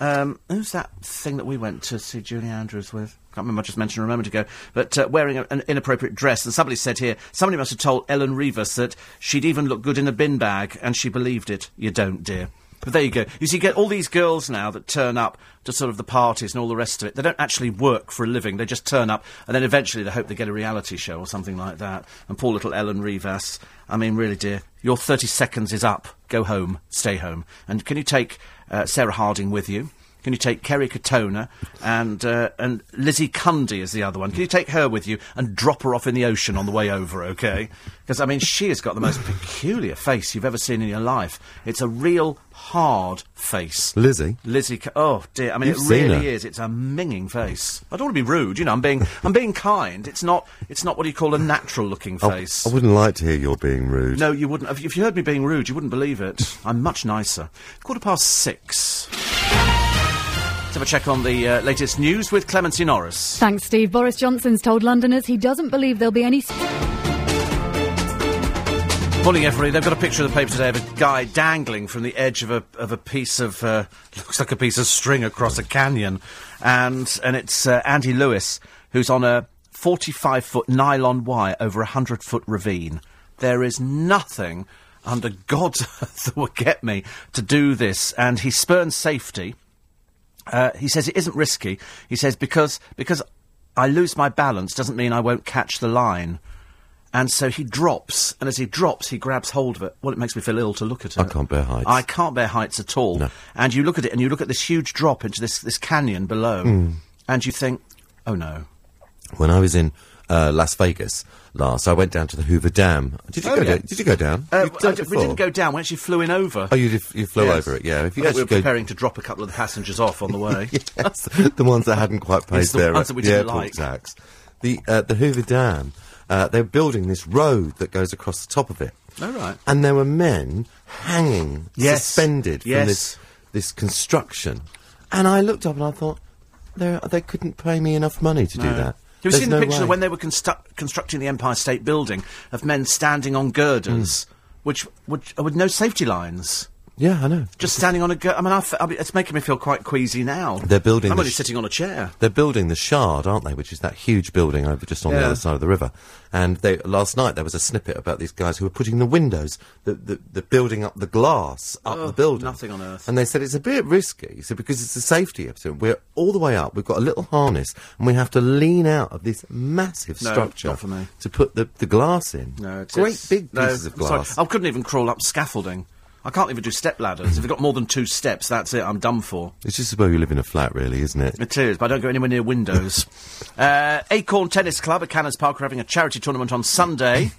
um, who's that thing that we went to see Julie Andrews with? I can't remember, I just mentioned a moment ago, but uh, wearing a, an inappropriate dress. And somebody said here, somebody must have told Ellen Rivas that she'd even look good in a bin bag, and she believed it. You don't, dear. But there you go. You see, you get all these girls now that turn up to sort of the parties and all the rest of it. They don't actually work for a living. They just turn up, and then eventually they hope they get a reality show or something like that. And poor little Ellen Rivas, I mean, really, dear, your thirty seconds is up. Go home. Stay home. And can you take uh, Sarah Harding with you? Can you take Kerry Katona and uh, and Lizzie Cundy is the other one? Can you take her with you and drop her off in the ocean on the way over, OK? Because, I mean, she has got the most peculiar face you've ever seen in your life. It's a real hard face. Lizzie? Lizzie, oh, dear. I mean, You've it really is. It's a minging face. I don't want to be rude, you know, I'm being I'm being kind. It's not It's not what you call a natural-looking face. I, I wouldn't like to hear you're being rude. No, you wouldn't. If you heard me being rude, you wouldn't believe it. I'm much nicer. Quarter past six. Have a check on the uh, latest news with Clemency Norris. Thanks, Steve. Boris Johnson's told Londoners he doesn't believe there'll be any... Morning, everybody. They've got a picture in the paper today of a guy dangling from the edge of a of a piece of... Uh, looks like a piece of string across a canyon. And and it's uh, Andy Lewis, who's on a forty-five foot nylon wire over a hundred foot ravine. There is nothing under God's earth that will get me to do this. And he spurns safety... Uh, he says it isn't risky. He says, because because I lose my balance doesn't mean I won't catch the line. And so he drops, and as he drops, he grabs hold of it. Well, it makes me feel ill to look at it. I can't bear heights. I can't bear heights at all. No. And you look at it, and you look at this huge drop into this, this canyon below, mm. and you think, oh, no. When I was in uh, Las Vegas last, I went down to the Hoover Dam. Did you, oh, go, yeah. down? Did you go down? Uh, you did, we didn't go down. We actually flew in over. Oh, you, did, you flew yes. over it, yeah. If you actually we were preparing to drop a couple of the passengers off on the way. Yes, the ones that hadn't quite paid their the ones that we didn't like. Tax. The, uh, the Hoover Dam, uh, they're building this road that goes across the top of it. Oh, right. And there were men hanging, yes. suspended yes. from this this construction. And I looked up and I thought, they they couldn't pay me enough money to no. do that. Have you There's seen the no picture way. Of when they were constru constructing the Empire State Building, of men standing on girders, mm. which, which, with no safety lines? Yeah, I know. Just standing on a girder. I mean, I f I mean, it's making me feel quite queasy now. They're building... I'm only sitting on a chair. They're building the Shard, aren't they, which is that huge building over just on yeah. the other side of the river. And they, last night there was a snippet about these guys who were putting the windows, the, the, the building up the glass up oh, the building. Nothing on earth. And they said it's a bit risky, so because it's a safety episode. We're all the way up, we've got a little harness, and we have to lean out of this massive no, structure not for me. To put the, the glass in. No, it's Great it's, big pieces no, of glass. Sorry, I couldn't even crawl up scaffolding. I can't even do step ladders. If you've got more than two steps, that's it, I'm done for. It's just about you live in a flat, really, isn't it? It is, but I don't go anywhere near windows. uh, Acorn Tennis Club at Cannons Park are having a charity tournament on Sunday.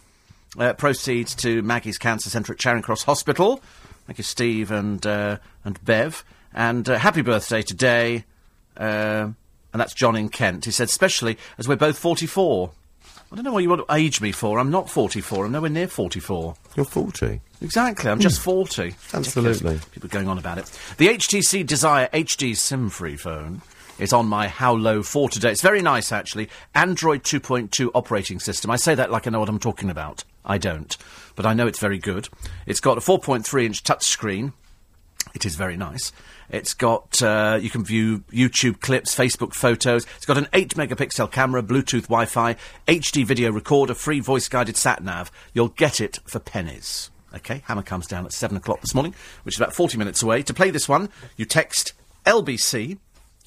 uh, proceeds to Maggie's Cancer Centre at Charing Cross Hospital. Thank you, Steve and, uh, and Bev. And uh, happy birthday today. Uh, and that's John in Kent. He said, especially as we're both forty-four. I don't know what you want to age me for. I'm not forty-four. I'm nowhere near forty-four. You're forty? Exactly. I'm mm. just forty. Absolutely. People are going on about it. The H T C Desire H D SIM-free phone is on my How Low for today. It's very nice, actually. Android two point two operating system. I say that like I know what I'm talking about. I don't. But I know it's very good. It's got a four point three inch touchscreen. It is very nice. It's got, uh, you can view YouTube clips, Facebook photos. It's got an eight megapixel camera, Bluetooth, Wi-Fi, H D video recorder, free voice-guided sat-nav. You'll get it for pennies. OK, Hammer comes down at seven o'clock this morning, which is about forty minutes away. To play this one, you text L B C,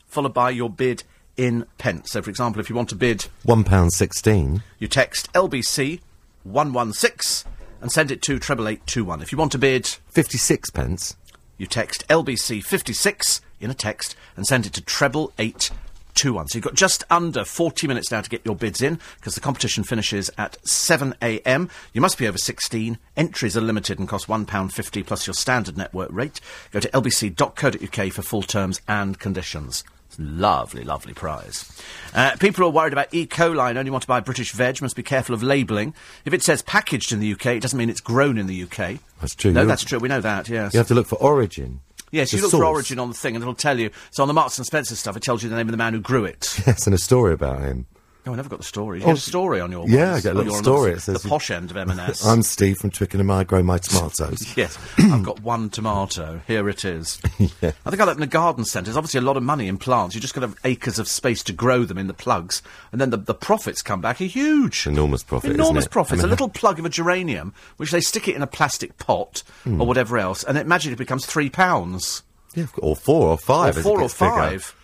followed by your bid in pence. So, for example, if you want to bid... one pound sixteen. You text L B C one one six and send it to eight eight eight two one. If you want to bid... fifty-six pence. You text L B C fifty-six in a text and send it to treble eight two one. So you've got just under forty minutes now to get your bids in, because the competition finishes at seven a m. You must be over sixteen. Entries are limited and cost one pound fifty plus your standard network rate. Go to L B C dot co dot U K for full terms and conditions. Lovely, lovely prize. Uh, people who are worried about E. coli and only want to buy British veg must be careful of labelling. If it says packaged in the U K, it doesn't mean it's grown in the U K. That's true. No, that's true. We know that, yes. You have to look for origin. Yes, you look for origin on the thing and it'll tell you. So on the Marks and Spencer stuff, it tells you the name of the man who grew it. Yes, and a story about him. Oh, I never got the story. You oh, get a story on your ones. Yeah, I get a little story. It says the posh end of M and S. I'm Steve from Twickenham. I grow my tomatoes. Yes, I've got one tomato. Here it is. Yeah. I think I'll open a garden centre. There's obviously a lot of money in plants. You just got to have acres of space to grow them in the plugs, and then the, the profits come back are huge. Enormous profits. Enormous isn't it? profits. I mean, a little plug of a geranium, which they stick it in a plastic pot mm. or whatever else, and it magically becomes three pounds. Yeah, or four or five. Or four or five. Bigger.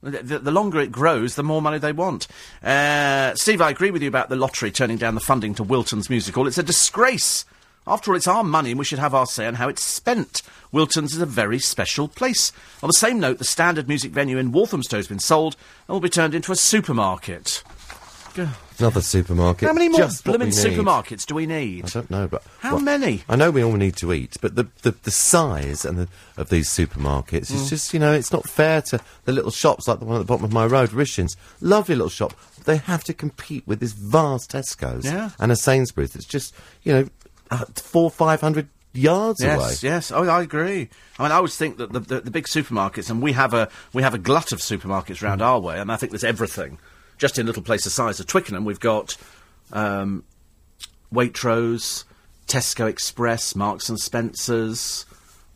The, the longer it grows, the more money they want. Uh, Steve, I agree with you about the lottery turning down the funding to Wilton's Music Hall. It's a disgrace. After all, it's our money and we should have our say on how it's spent. Wilton's is a very special place. On the same note, the standard music venue in Walthamstow has been sold and will be turned into a supermarket. Another supermarket. How many more blooming supermarkets do we need? I don't know, but... How well, many? I know we all need to eat, but the, the, the size and the, of these supermarkets, mm. it's just, you know, it's not fair to the little shops like the one at the bottom of my road, Rishin's. Lovely little shop. They have to compete with this vast Tesco's yeah. and a Sainsbury's. It's just, you know, uh, four, five hundred... yards yes, away. Yes, yes. Oh, I agree. I mean, I always think that the, the, the big supermarkets, and we have a, we have a glut of supermarkets round mm. our way, and I think there's everything. Just in little places the size of Twickenham, we've got um, Waitrose, Tesco Express, Marks and Spencer's.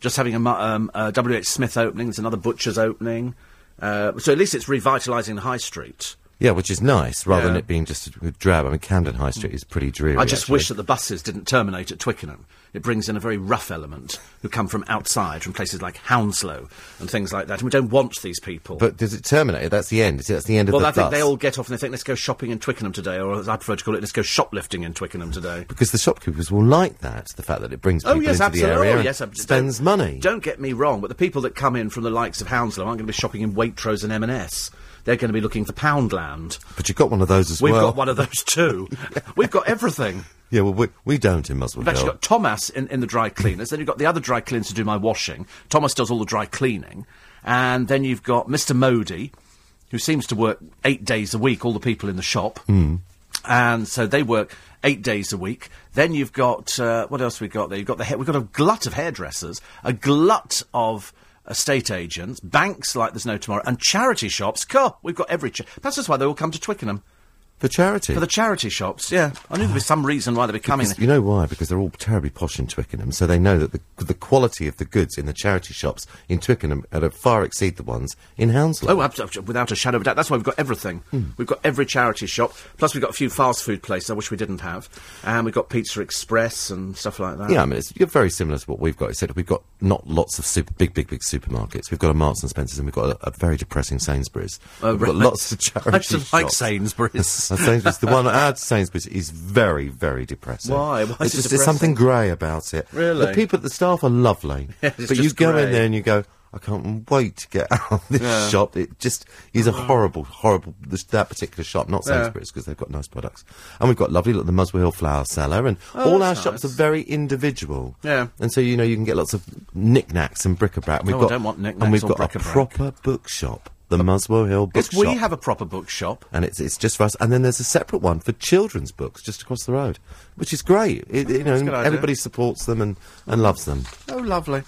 Just having a, um, a W H Smith opening. There's another butcher's opening. Uh, so at least it's revitalising the high street. Yeah, which is nice, rather yeah. than it being just a drab. I mean, Camden High Street is pretty dreary. I just actually. wish that the buses didn't terminate at Twickenham. It brings in a very rough element who come from outside, from places like Hounslow and things like that. And we don't want these people. But does it terminate? That's the end. That's the end well, of the bus. Well, I think they all get off and they think, let's go shopping in Twickenham today, or as I prefer to call it, let's go shoplifting in Twickenham today. Because the shopkeepers will like that, the fact that it brings people oh, yes, into absolutely. the area oh, yes, and spends don't, money. Don't get me wrong, but the people that come in from the likes of Hounslow aren't going to be shopping in Waitrose and M and S. They're going to be looking for Poundland. But you've got one of those as We've well. We've got one of those too. We've got everything. Yeah, well, we, we don't in Muswell Hill. We've actually got Thomas in, in the dry cleaners. Then you've got the other dry cleaners to do my washing. Thomas does all the dry cleaning. And then you've got Mister Modi, who seems to work eight days a week, all the people in the shop. Mm. And so they work eight days a week. Then you've got, uh, what else we got there? You've got the hair, we've got a glut of hairdressers, a glut of estate agents, banks like there's no tomorrow, and charity shops. God, we've got every, cha- that's just why they all come to Twickenham. For charity? For the charity shops, yeah. I knew there'd be some reason why they'd be coming. Because, you know why? Because they're all terribly posh in Twickenham, so they know that the the quality of the goods in the charity shops in Twickenham are to far exceed the ones in Hounslow. Oh, absolutely, without a shadow of a doubt. That's why we've got everything. Hmm. We've got every charity shop, plus we've got a few fast food places I wish we didn't have, and we've got Pizza Express and stuff like that. Yeah, I mean, it's very similar to what we've got, except we've got not lots of super, big, big, big supermarkets. We've got a Marks and Spencer's, and we've got a, a very depressing Sainsbury's. Oh, we've right. got lots of charity I shops. I like Sainsbury's. Sainsbury's, the one at Sainsbury's is very, very depressing. Why? Why it's just depressing? There's something grey about it. Really? The people, the staff are lovely, yeah, but you go grey. in there and you go, I can't wait to get out of this yeah. shop. It just is a horrible, horrible, this, that particular shop, not Sainsbury's, because yeah. they've got nice products. And we've got lovely, look, the Muswell Hill Flower Cellar, and oh, all our nice. shops are very individual. Yeah. And so, you know, you can get lots of knick-knacks and bric-a-brac. And we've oh, got, I don't want knick-knacks and we've got bric-a-brac. a proper bookshop. The Muswell Hill bookshop. We have a proper bookshop. And it's it's just for us. And then there's a separate one for children's books just across the road, which is great. It, oh, you know, everybody supports them and, and loves them. Oh, lovely.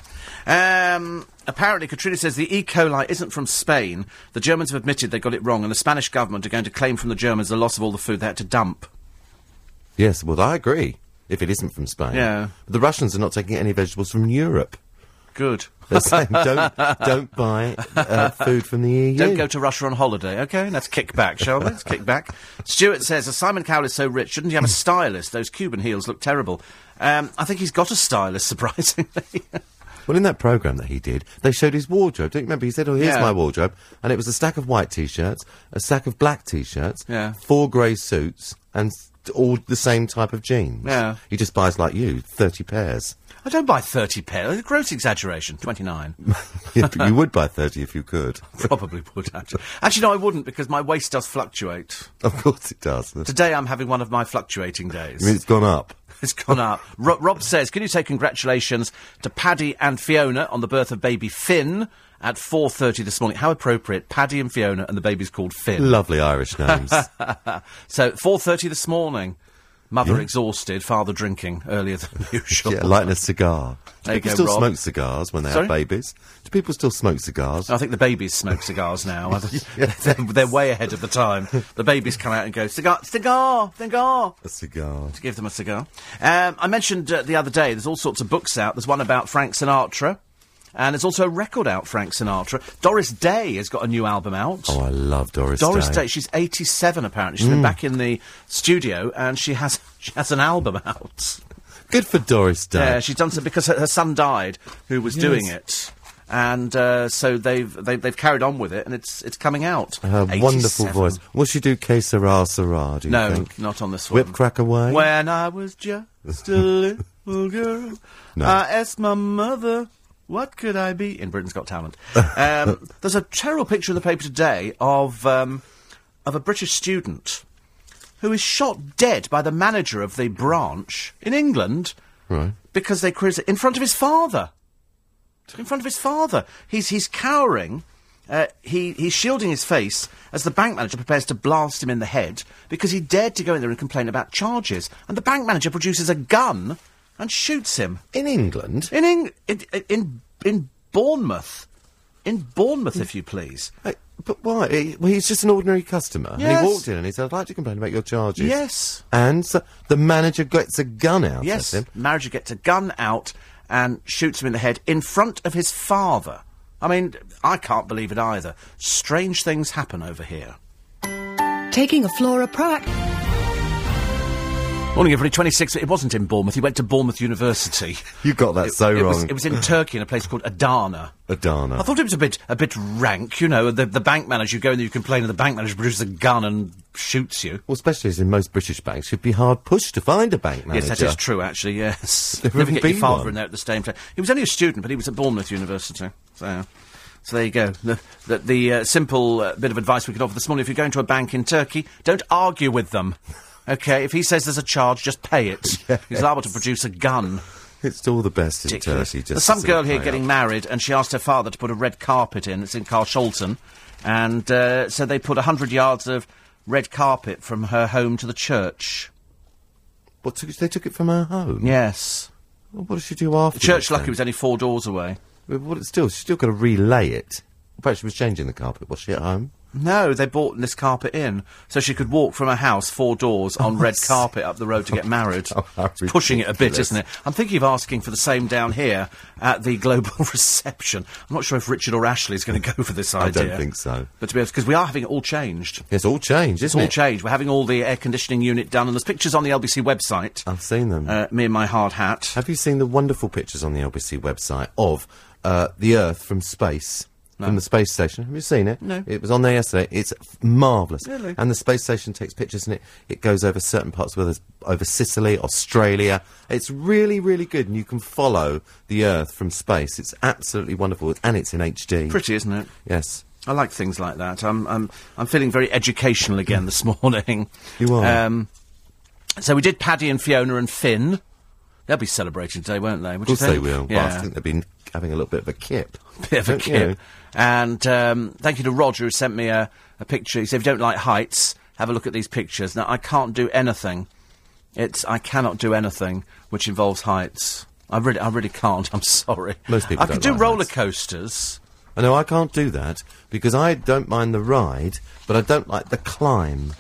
Um, apparently, Katrina says the E. coli isn't from Spain. The Germans have admitted they got it wrong, and the Spanish government are going to claim from the Germans the loss of all the food they had to dump. Yes, well, I agree, if it isn't from Spain. Yeah. But the Russians are not taking any vegetables from Europe. Good. They're saying, don't, don't buy uh, food from the E U. Don't go to Russia on holiday, OK? Let's kick back, shall we? Let's kick back. Stuart says, as Simon Cowell is so rich, shouldn't he have a stylist? Those Cuban heels look terrible. Um, I think he's got a stylist, surprisingly. Well, in that programme that he did, they showed his wardrobe. Don't you remember? He said, oh, here's yeah. my wardrobe. And it was a stack of white T-shirts, a stack of black T-shirts, yeah. four grey suits, and all the same type of jeans. Yeah. He just buys, like you, thirty pairs. I don't buy thirty pairs. Gross exaggeration. twenty-nine. Yeah, but you would buy thirty if you could. Probably would, actually. Actually, no, I wouldn't, because my waist does fluctuate. Of course it does. Today I'm having one of my fluctuating days. You mean it's gone up? It's gone up. Ro- Rob says, can you say congratulations to Paddy and Fiona on the birth of baby Finn at four thirty this morning? How appropriate. Paddy and Fiona, and the baby's called Finn. Lovely Irish names. So, four thirty this morning. Mother yeah. exhausted, father drinking earlier than usual. Yeah, lighting a cigar. Do there people go, still Rob. smoke cigars when they Sorry? have babies? Do people still smoke cigars? I think the babies smoke cigars now. Yes. they're, they're way ahead of the time. The babies come out and go, cigar, cigar, cigar. A cigar. To give them a cigar. Um, I mentioned uh, the other day, there's all sorts of books out. There's one about Frank Sinatra. And there's also a record out, Frank Sinatra. Doris Day has got a new album out. Oh, I love Doris, Doris Day. Doris Day, she's eighty-seven, apparently. She's mm. been back in the studio, and she has she has an album out. Good for Doris Day. Yeah, she's done so because her, her son died, who was yes. doing it. And uh, so they've, they've they've carried on with it, and it's it's coming out. Her wonderful voice. Will she do Que Sera Sera, do you no, think? No, not on this one. Whip Crack Away? When I was just a little girl, no. I asked my mother... what could I be? In Britain's Got Talent. Um, there's a terrible picture in the paper today of um, of a British student who is shot dead by the manager of the branch in England right. because they cruised in front of his father. In front of his father. He's he's cowering. Uh, he, he's shielding his face as the bank manager prepares to blast him in the head because he dared to go in there and complain about charges. And the bank manager produces a gun... and shoots him. In England? In Eng- in, in in Bournemouth. In Bournemouth, if you please. Hey, but why? He, well, he's just an ordinary customer. Yes. And he walked in and he said, I'd like to complain about your charges. Yes. And so the manager gets a gun out yes. at him. Yes, the manager gets a gun out and shoots him in the head in front of his father. I mean, I can't believe it either. Strange things happen over here. Taking a Flora proactive... Morning, everybody. twenty-six It wasn't in Bournemouth. He went to Bournemouth University. You got that it, so it wrong. Was, it was in Turkey, in a place called Adana. Adana. I thought it was a bit, a bit rank. You know, the the bank manager. You go in there, you complain, and the bank manager produces a gun and shoots you. Well, especially as in most British banks, you'd be hard pushed to find a bank manager. Yes, that is true. Actually, yes. There Never get your father one. in there at the same time. He was only a student, but he was at Bournemouth University. So, so there you go. The the, the uh, simple uh, bit of advice we could offer this morning: if you're going to a bank in Turkey, don't argue with them. OK, if he says there's a charge, just pay it. Yes. He's liable to produce a gun. It's all the best Ridiculous. in Turkey. Just there's some girl here getting up. married, and she asked her father to put a red carpet in. It's in Carshalton. And uh, so they put one hundred yards of red carpet from her home to the church. What, they took it from her home? Yes. Well, what did she do after? The church, luckily, was only four doors away. But what, still, she's still got to relay it. In fact, she was changing the carpet. Was she at home? No, they bought this carpet in, so she could walk from her house four doors on oh, red carpet up the road to get married. Oh, it's pushing it a bit, isn't it? I'm thinking of asking for the same down here at the Global Reception. I'm not sure if Richard or Ashley is going to go for this idea. I don't think so. But to be honest, because we are having it all changed. It's all changed, isn't it? It's all changed. We're having all the air conditioning unit done, and there's pictures on the L B C website. I've seen them. Uh, me and my hard hat. Have you seen the wonderful pictures on the L B C website of uh, the Earth from space? No. From the space station. Have you seen it? No. It was on there yesterday. It's marvellous. Really? And the space station takes pictures and it, it goes over certain parts, whether it's over Sicily, Australia. It's really, really good, and you can follow the Earth from space. It's absolutely wonderful, and it's in H D. Pretty, isn't it? Yes. I like things like that. I'm, I'm, I'm feeling very educational again this morning. You are? Um, so we did Paddy and Fiona and Finn. They'll be celebrating today, won't they? Of course they will. Yeah. Well, I think they've been having a little bit of a kip. Bit of a kip. You? And um, thank you to Roger, who sent me a, a picture. He said, if you don't like heights, have a look at these pictures. Now, I can't do anything. It's I cannot do anything which involves heights. I really I really can't. I'm sorry. Most people I don't could do like roller heights. Coasters. I know, I can't do that, because I don't mind the ride, but I don't like the climb.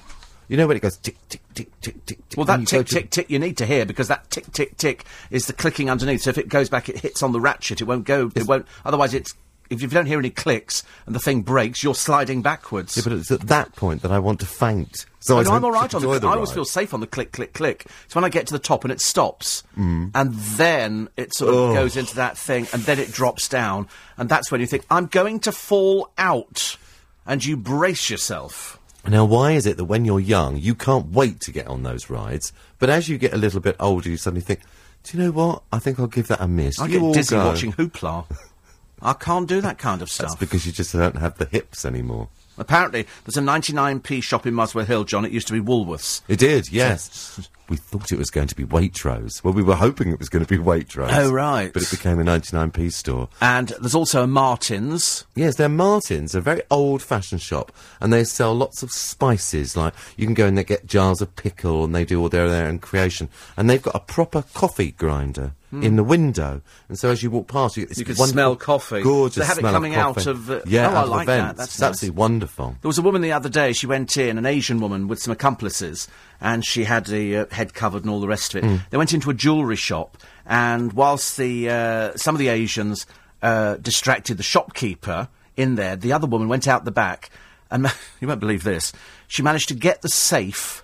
You know when it goes tick, tick, tick, tick, tick, tick. Well, that tick, tick, tick, you need to hear, because that tick, tick, tick is the clicking underneath. So if it goes back, it hits on the ratchet. It won't go. It won't. Otherwise, it's... If you don't hear any clicks and the thing breaks, you're sliding backwards. Yeah, but it's at that point that I want to faint. So I no, I'm all right on the, the I always feel safe on the click, click, click. It's when I get to the top and it stops. Mm. And then it sort of oh. goes into that thing, and then it drops down. And that's when you think, I'm going to fall out. And you brace yourself. Now, why is it that when you're young, you can't wait to get on those rides, but as you get a little bit older, you suddenly think, do you know what? I think I'll give that a miss. I you get dizzy go. watching Hoopla. I can't do that kind of stuff. That's because you just don't have the hips anymore. Apparently, there's a ninety-nine p shop in Muswell Hill, John. It used to be Woolworths. It did, yes. We thought it was going to be Waitrose. Well, we were hoping it was going to be Waitrose. Oh, right. But it became a ninety-nine p store. And there's also a Martin's. Yes, they're Martin's, a very old-fashioned shop, and they sell lots of spices. Like, you can go in there, get jars of pickle, and they do all their, their own creation. And they've got a proper coffee grinder mm. in the window. And so as you walk past, you get this You can smell coffee. Gorgeous smell They have smell it coming of out of... Uh, yeah, oh, out I of like events. that. That's it's nice. absolutely wonderful. There was a woman the other day, she went in, an Asian woman with some accomplices, and she had the uh, head covered and all the rest of it. Mm. They went into a jewellery shop, and whilst the uh, some of the Asians uh, distracted the shopkeeper in there, the other woman went out the back, and you won't believe this, she managed to get the safe,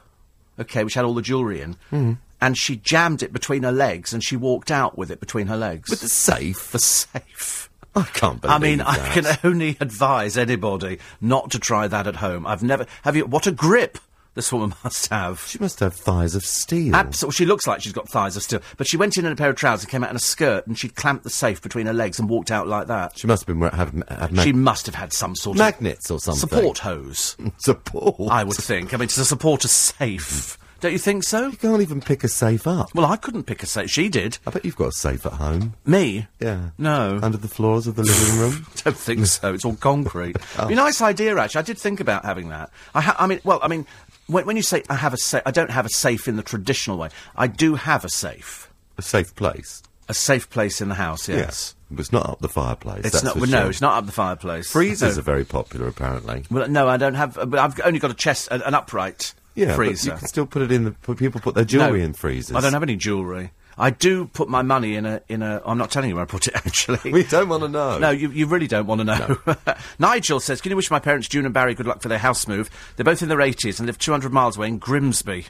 okay, which had all the jewellery in, mm. and she jammed it between her legs, and she walked out with it between her legs. With the safe? The safe. I can't believe I mean, that. I can only advise anybody not to try that at home. I've never... Have you... What a grip! This woman must have. She must have thighs of steel. Absolutely. She looks like she's got thighs of steel. But she went in in a pair of trousers and came out in a skirt, and she clamped the safe between her legs and walked out like that. She must have been... Have, have she must have had some sort magnets of... Magnets or something. Support hose. Support? I would think. I mean, to support a safe. Don't you think so? You can't even pick a safe up. Well, I couldn't pick a safe. She did. I bet you've got a safe at home. Me? Yeah. No. Under the floors of the living room? Don't think so. It's all concrete. Oh. Be a nice idea, actually. I did think about having that. I, ha I mean, well, I mean... When, when you say I have a safe, I don't have a safe in the traditional way. I do have a safe. A safe place? A safe place in the house, yes. Yeah. But it's not up the fireplace, it's that's not, for well, sure. No, it's not up the fireplace. Freezers no. are very popular, apparently. Well, no, I don't have... Uh, I've only got a chest, an, an upright yeah, freezer. Yeah, you can still put it in the... People put their jewellery no, in freezers. I don't have any jewellery. I do put my money in a... in a. I'm not telling you where I put it, actually. We don't want to know. No, you, you really don't want to know. No. Nigel says, can you wish my parents June and Barry good luck for their house move? They're both in their eighties and live two hundred miles away in Grimsby.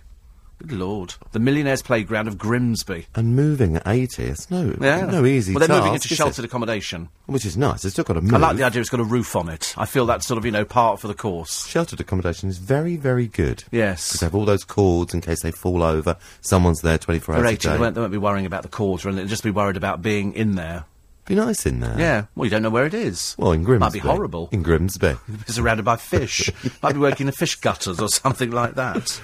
Good Lord. The millionaire's playground of Grimsby. And moving at eighty, it's no, yeah. no easy Well, they're task, moving into sheltered it? accommodation. Which is nice. It's still got a move. I like the idea it's got a roof on it. I feel that's sort of, you know, part for the course. Sheltered accommodation is very, very good. Yes. Because they have all those cords in case they fall over. Someone's there twenty-four hours eighty, a day. They won't, they won't be worrying about the cords, and they'll just be worried about being in there. Be nice in there. Yeah. Well, you don't know where it is. Well, in Grimsby. Might be horrible. In Grimsby. Surrounded by fish. Might be working in fish gutters or something like that.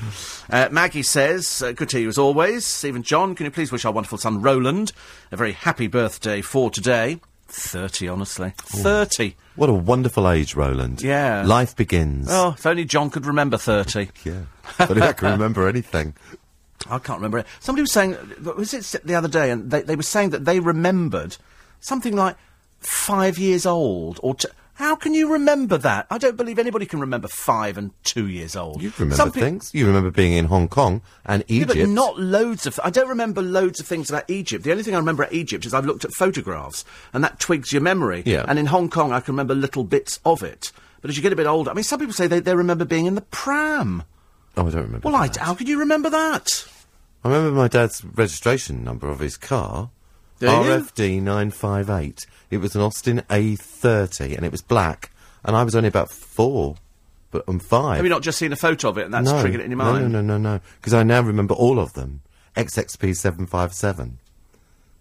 Uh, Maggie says, uh, good to hear you as always. Steve and John, can you please wish our wonderful son Roland a very happy birthday for today? thirty, honestly. Ooh. thirty. What a wonderful age, Roland. Yeah. Life begins. Oh, if only John could remember thirty. Yeah. If only I could remember anything. I can't remember it. Somebody was saying, was it the other day, and they, they were saying that they remembered something like five years old or... T- How can you remember that? I don't believe anybody can remember five and two years old. You remember Some things. Pe- you remember being in Hong Kong and Egypt. Yeah, but not loads of... Th- I don't remember loads of things about Egypt. The only thing I remember at Egypt is I've looked at photographs, and that twigs your memory. Yeah. And in Hong Kong, I can remember little bits of it. But as you get a bit older... I mean, some people say they, they remember being in the pram. Oh, I don't remember Well, I d- how could you remember that? I remember my dad's registration number of his car... Do R F D you? nine five eight. It was an Austin A thirty, and it was black, and I was only about four, but I'm five. Have you not just seen a photo of it, and that's no, triggered it in your mind? No, no, no, no, because I now remember all of them. X X P seven five seven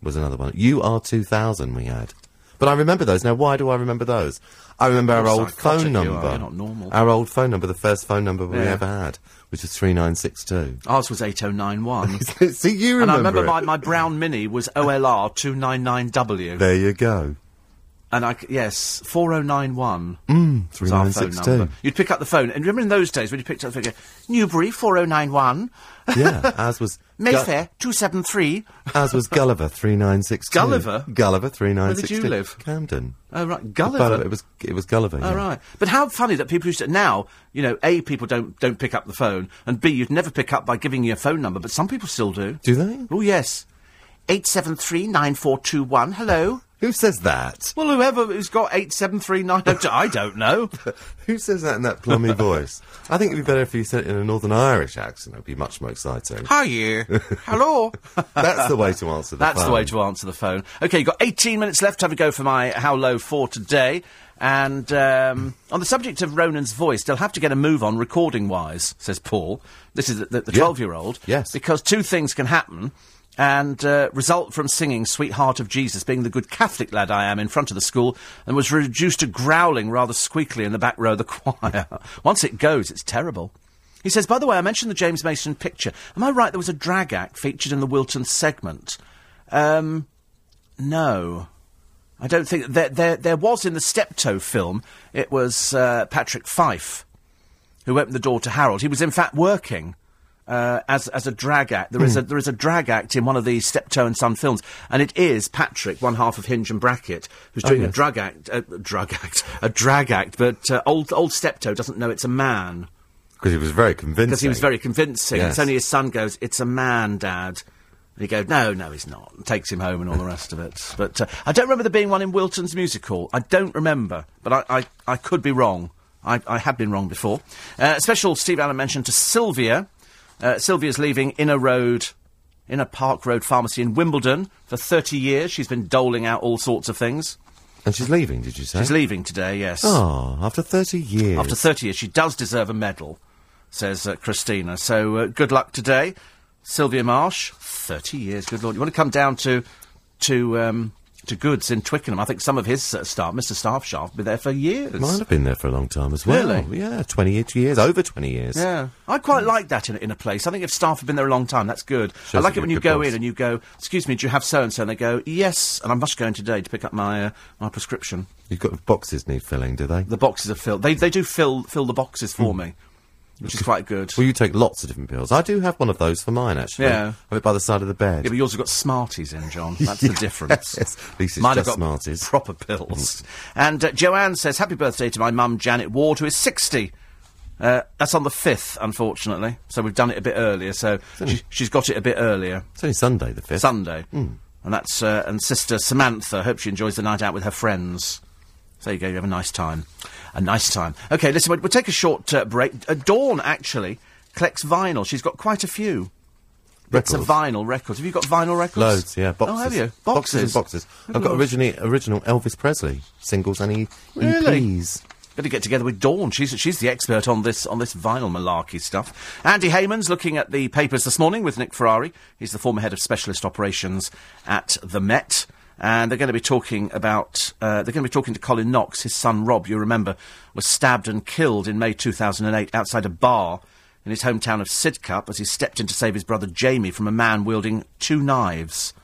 was another one. U R two thousand we had. But I remember those. Now, why do I remember those? I remember our old phone number. You are, you're not normal. Our old phone number, the first phone number yeah. we ever had, which was three nine six two. Ours was eight oh nine one. See, you remember And I remember my, my brown mini was O L R two nine nine W. There you go. And I, yes, four oh nine one mm, was our phone number. You'd pick up the phone, and remember in those days when you picked up the phone, Newbury, four oh nine one. Yeah, ours was... Mayfair, Gu- two seven three. Ours was Gulliver, three nine six two. Gulliver? Gulliver, three nine six two. Where did you live? Camden. Oh, right, Gulliver. It was, it was Gulliver, oh, yeah. right. But how funny that people used to... Now, you know, A, people don't don't pick up the phone, and B, you'd never pick up by giving you a phone number, but some people still do. Do they? Oh, yes. eight seven three nine four two one, hello? Who says that? Well, whoever who's got eight seven three nine oh two, I don't know. Who says that in that plummy voice? I think it'd be better if you said it in a Northern Irish accent. It'd be much more exciting. Hiya. Hello. That's the way to answer the That's phone. That's the way to answer the phone. OK, you've got eighteen minutes left to have a go for my How Low for today. And um, on the subject of Ronan's voice, they'll have to get a move on recording-wise, says Paul. This is the twelve-year-old. Yeah. Yes. Because two things can happen. And uh, result from singing Sweetheart of Jesus, being the good Catholic lad I am in front of the school, and was reduced to growling rather squeakily in the back row of the choir. Once it goes, it's terrible. He says, by the way, I mentioned the James Mason picture. Am I right there was a drag act featured in the Wilton segment? Um, no. I don't think... There, there, there was in the Steptoe film, it was uh, Patrick Fife who opened the door to Harold. He was, in fact, working... Uh, as as a drag act. There mm. is a there is a drag act in one of the Steptoe and Son films, and it is Patrick, one half of Hinge and Bracket, who's doing oh, yes. a drag act, a, a drug act, a drag act, but uh, old old Steptoe doesn't know it's a man. Because he was very convincing. Because he was very convincing. Yes. It's only his son goes, it's a man, Dad. And he goes, no, no, he's not. And takes him home and all the rest of it. But uh, I don't remember there being one in Wilton's Music Hall. I don't remember, but I, I, I could be wrong. I, I have been wrong before. Uh, special Steve Allen mention to Sylvia... Uh, Sylvia's leaving Inner Road, Inner Park Road Pharmacy in Wimbledon for thirty years. She's been doling out all sorts of things. And she's leaving, did you say? She's leaving today, yes. Oh, after thirty years. After thirty years. She does deserve a medal, says uh, Christina. So, uh, good luck today. Sylvia Marsh, thirty years, good Lord. You want to come down to, to, um... to Goods in Twickenham. I think some of his uh, staff, Mister Staffshaft, have been there for years. Mine have been there for a long time as well. Really? Yeah, twenty-eight years, over twenty years. Yeah. I quite mm. like that in, in a place. I think if staff have been there a long time, that's good. Shows I like it when you go boss. in and you go, excuse me, do you have so-and-so? And they go, yes, and I must go in today to pick up my uh, my prescription. You've got boxes need filling, do they? The boxes are filled. They they do fill fill the boxes for mm. me. Which is quite good. Well, you take lots of different pills. I do have one of those for mine, actually. Yeah. I have it by the side of the bed. Yeah, but yours have got Smarties in, John. That's yes, the difference. Yes, at least it's mine just have got Smarties. Proper pills. And uh, Joanne says, happy birthday to my mum, Janet Ward, who is sixty. Uh, that's on the fifth, unfortunately. So we've done it a bit earlier, so only, she, she's got it a bit earlier. It's only Sunday, the fifth. Sunday. Mm. And that's, uh, and sister Samantha, hope she enjoys the night out with her friends. There you go, you have a nice time. A nice time. OK, listen, we'll, we'll take a short uh, break. Uh, Dawn, actually, collects vinyl. She's got quite a few. Records. It's a vinyl records. Have you got vinyl records? Loads, yeah. Boxes. Oh, have you? Boxes? Boxes and boxes. Good I've Lord. got originally, original Elvis Presley singles and E Ps. Really? Better get together with Dawn. She's she's the expert on this on this vinyl malarkey stuff. Andy Hayman's looking at the papers this morning with Nick Ferrari. He's the former head of specialist operations at the Met. And they're going to be talking about... Uh, they're going to be talking to Colin Knox. His son, Rob, you remember, was stabbed and killed in May two thousand eight outside a bar in his hometown of Sidcup as he stepped in to save his brother Jamie from a man wielding two knives.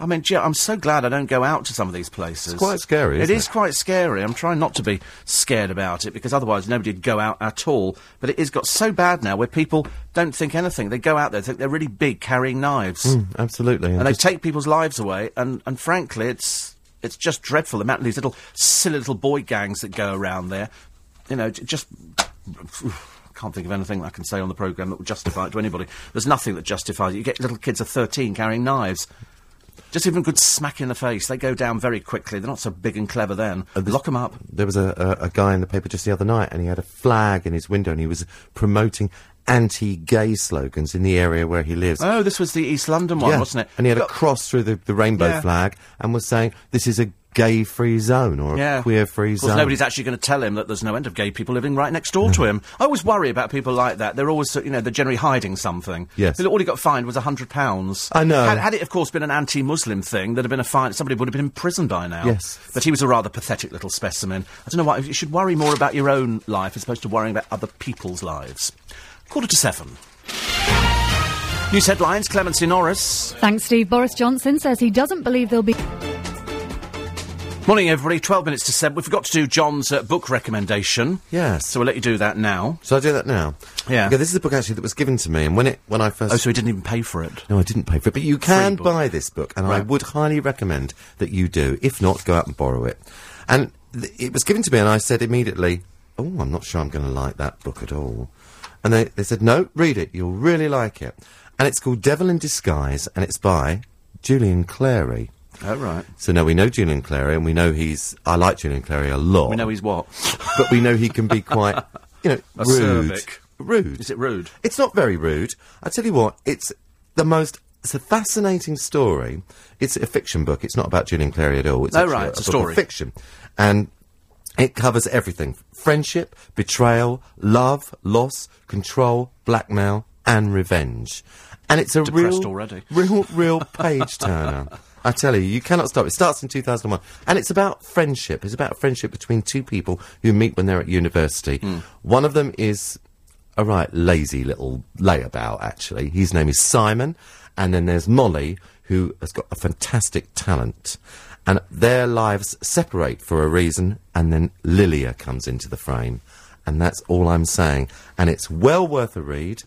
I I mean, gee, I'm so glad I don't go out to some of these places. It's quite scary, isn't it? It is quite scary. I'm trying not to be scared about it, because otherwise nobody'd go out at all. But it has got so bad now where people don't think anything. They go out there, think they're really big, carrying knives. Mm, absolutely. And, and just... they take people's lives away, and, and frankly, it's it's just dreadful. The amount of these little, silly little boy gangs that go around there, you know, j- just... can't think of anything that I can say on the programme that would justify it to anybody. There's nothing that justifies it. You get little kids of thirteen carrying knives. Just even good smack in the face. They go down very quickly. They're not so big and clever then. Uh, Lock them up. There was a, a, a guy in the paper just the other night, and he had a flag in his window, and he was promoting anti-gay slogans in the area where he lives. Oh, this was the East London one, yeah. wasn't it? And he had Got- a cross through the, the rainbow yeah. flag and was saying, this is a gay-free zone, or yeah. a queer-free zone. Because nobody's actually going to tell him that there's no end of gay people living right next door to him. I always worry about people like that. They're always, you know, they're generally hiding something. Yes. All he got fined was one hundred pounds. I know. Had, had it, of course, been an anti-Muslim thing, there'd have been a fine. Somebody would have been in prison by now. Yes. But he was a rather pathetic little specimen. I don't know why. You should worry more about your own life as opposed to worrying about other people's lives. Quarter to seven. News headlines, Clemency Norris. Thanks, Steve. Boris Johnson says he doesn't believe there'll be... Morning, everybody. Twelve minutes to seven. We forgot to do John's uh, book recommendation. Yes. So we'll let you do that now. Shall I do that now? Yeah. Okay, this is a book, actually, that was given to me, and when it when I first... Oh, so he didn't even pay for it? No, I didn't pay for it, but you can buy this book, and right. I would highly recommend that you do. If not, go out and borrow it. And th- it was given to me, and I said immediately, oh, I'm not sure I'm going to like that book at all. And they, they said, no, read it. You'll really like it. And it's called Devil in Disguise, and it's by Julian Clary. Oh, right. So now we know Julian Clary, and we know he's... I like Julian Clary a lot. We know he's what? But we know he can be quite, you know, rude. Acerbic. Rude. Is it rude? It's not very rude. I tell you what, it's the most... It's a fascinating story. It's a fiction book. It's not about Julian Clary at all. It's oh, right. a, it's a, a story. It's fiction. And it covers everything. Friendship, betrayal, love, loss, control, blackmail, and revenge. And it's a Depressed real... already. Real, real page-turner. I tell you, you cannot stop. It starts in two thousand one. And it's about friendship. It's about friendship between two people who meet when they're at university. Mm. One of them is a right lazy little layabout, actually. His name is Simon. And then there's Molly, who has got a fantastic talent. And their lives separate for a reason. And then Lilia comes into the frame. And that's all I'm saying. And it's well worth a read.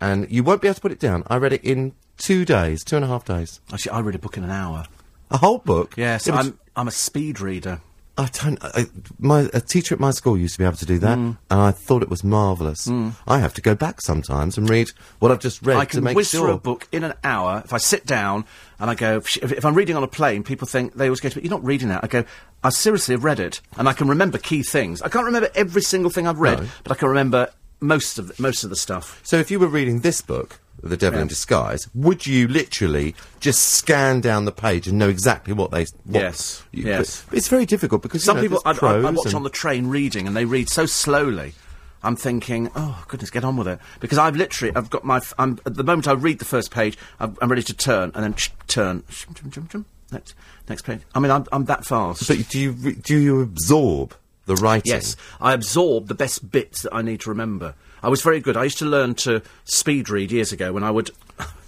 And you won't be able to put it down. I read it in... Two days, two and a half days. Actually, I read a book in an hour. A whole book? Yes, yeah, so I'm, I'm a speed reader. I don't... I, my, a teacher at my school used to be able to do that, mm. and I thought it was marvellous. Mm. I have to go back sometimes and read what I've just read to make sure. I can whiz through a book in an hour. If I sit down and I go... If, if I'm reading on a plane, people think... They always go to me, you're not reading that. I go, I seriously have read it, and I can remember key things. I can't remember every single thing I've read, no. but I can remember most of the, most of the stuff. So if you were reading this book... The Devil yeah. in Disguise, would you literally just scan down the page and know exactly what they... What yes, you, yes. But it's very difficult because, Some you know, people... I, I, I watch on the train reading and they read so slowly, I'm thinking, oh, goodness, get on with it. Because I've literally... I've got my... F- I'm, at the moment I read the first page, I'm, I'm ready to turn, and then sh- turn. Sh- jum, jum, jum, next, next page. I mean, I'm, I'm that fast. But do you, re- do you absorb the writing? Yes, I absorb the best bits that I need to remember. I was very good. I used to learn to speed read years ago when I would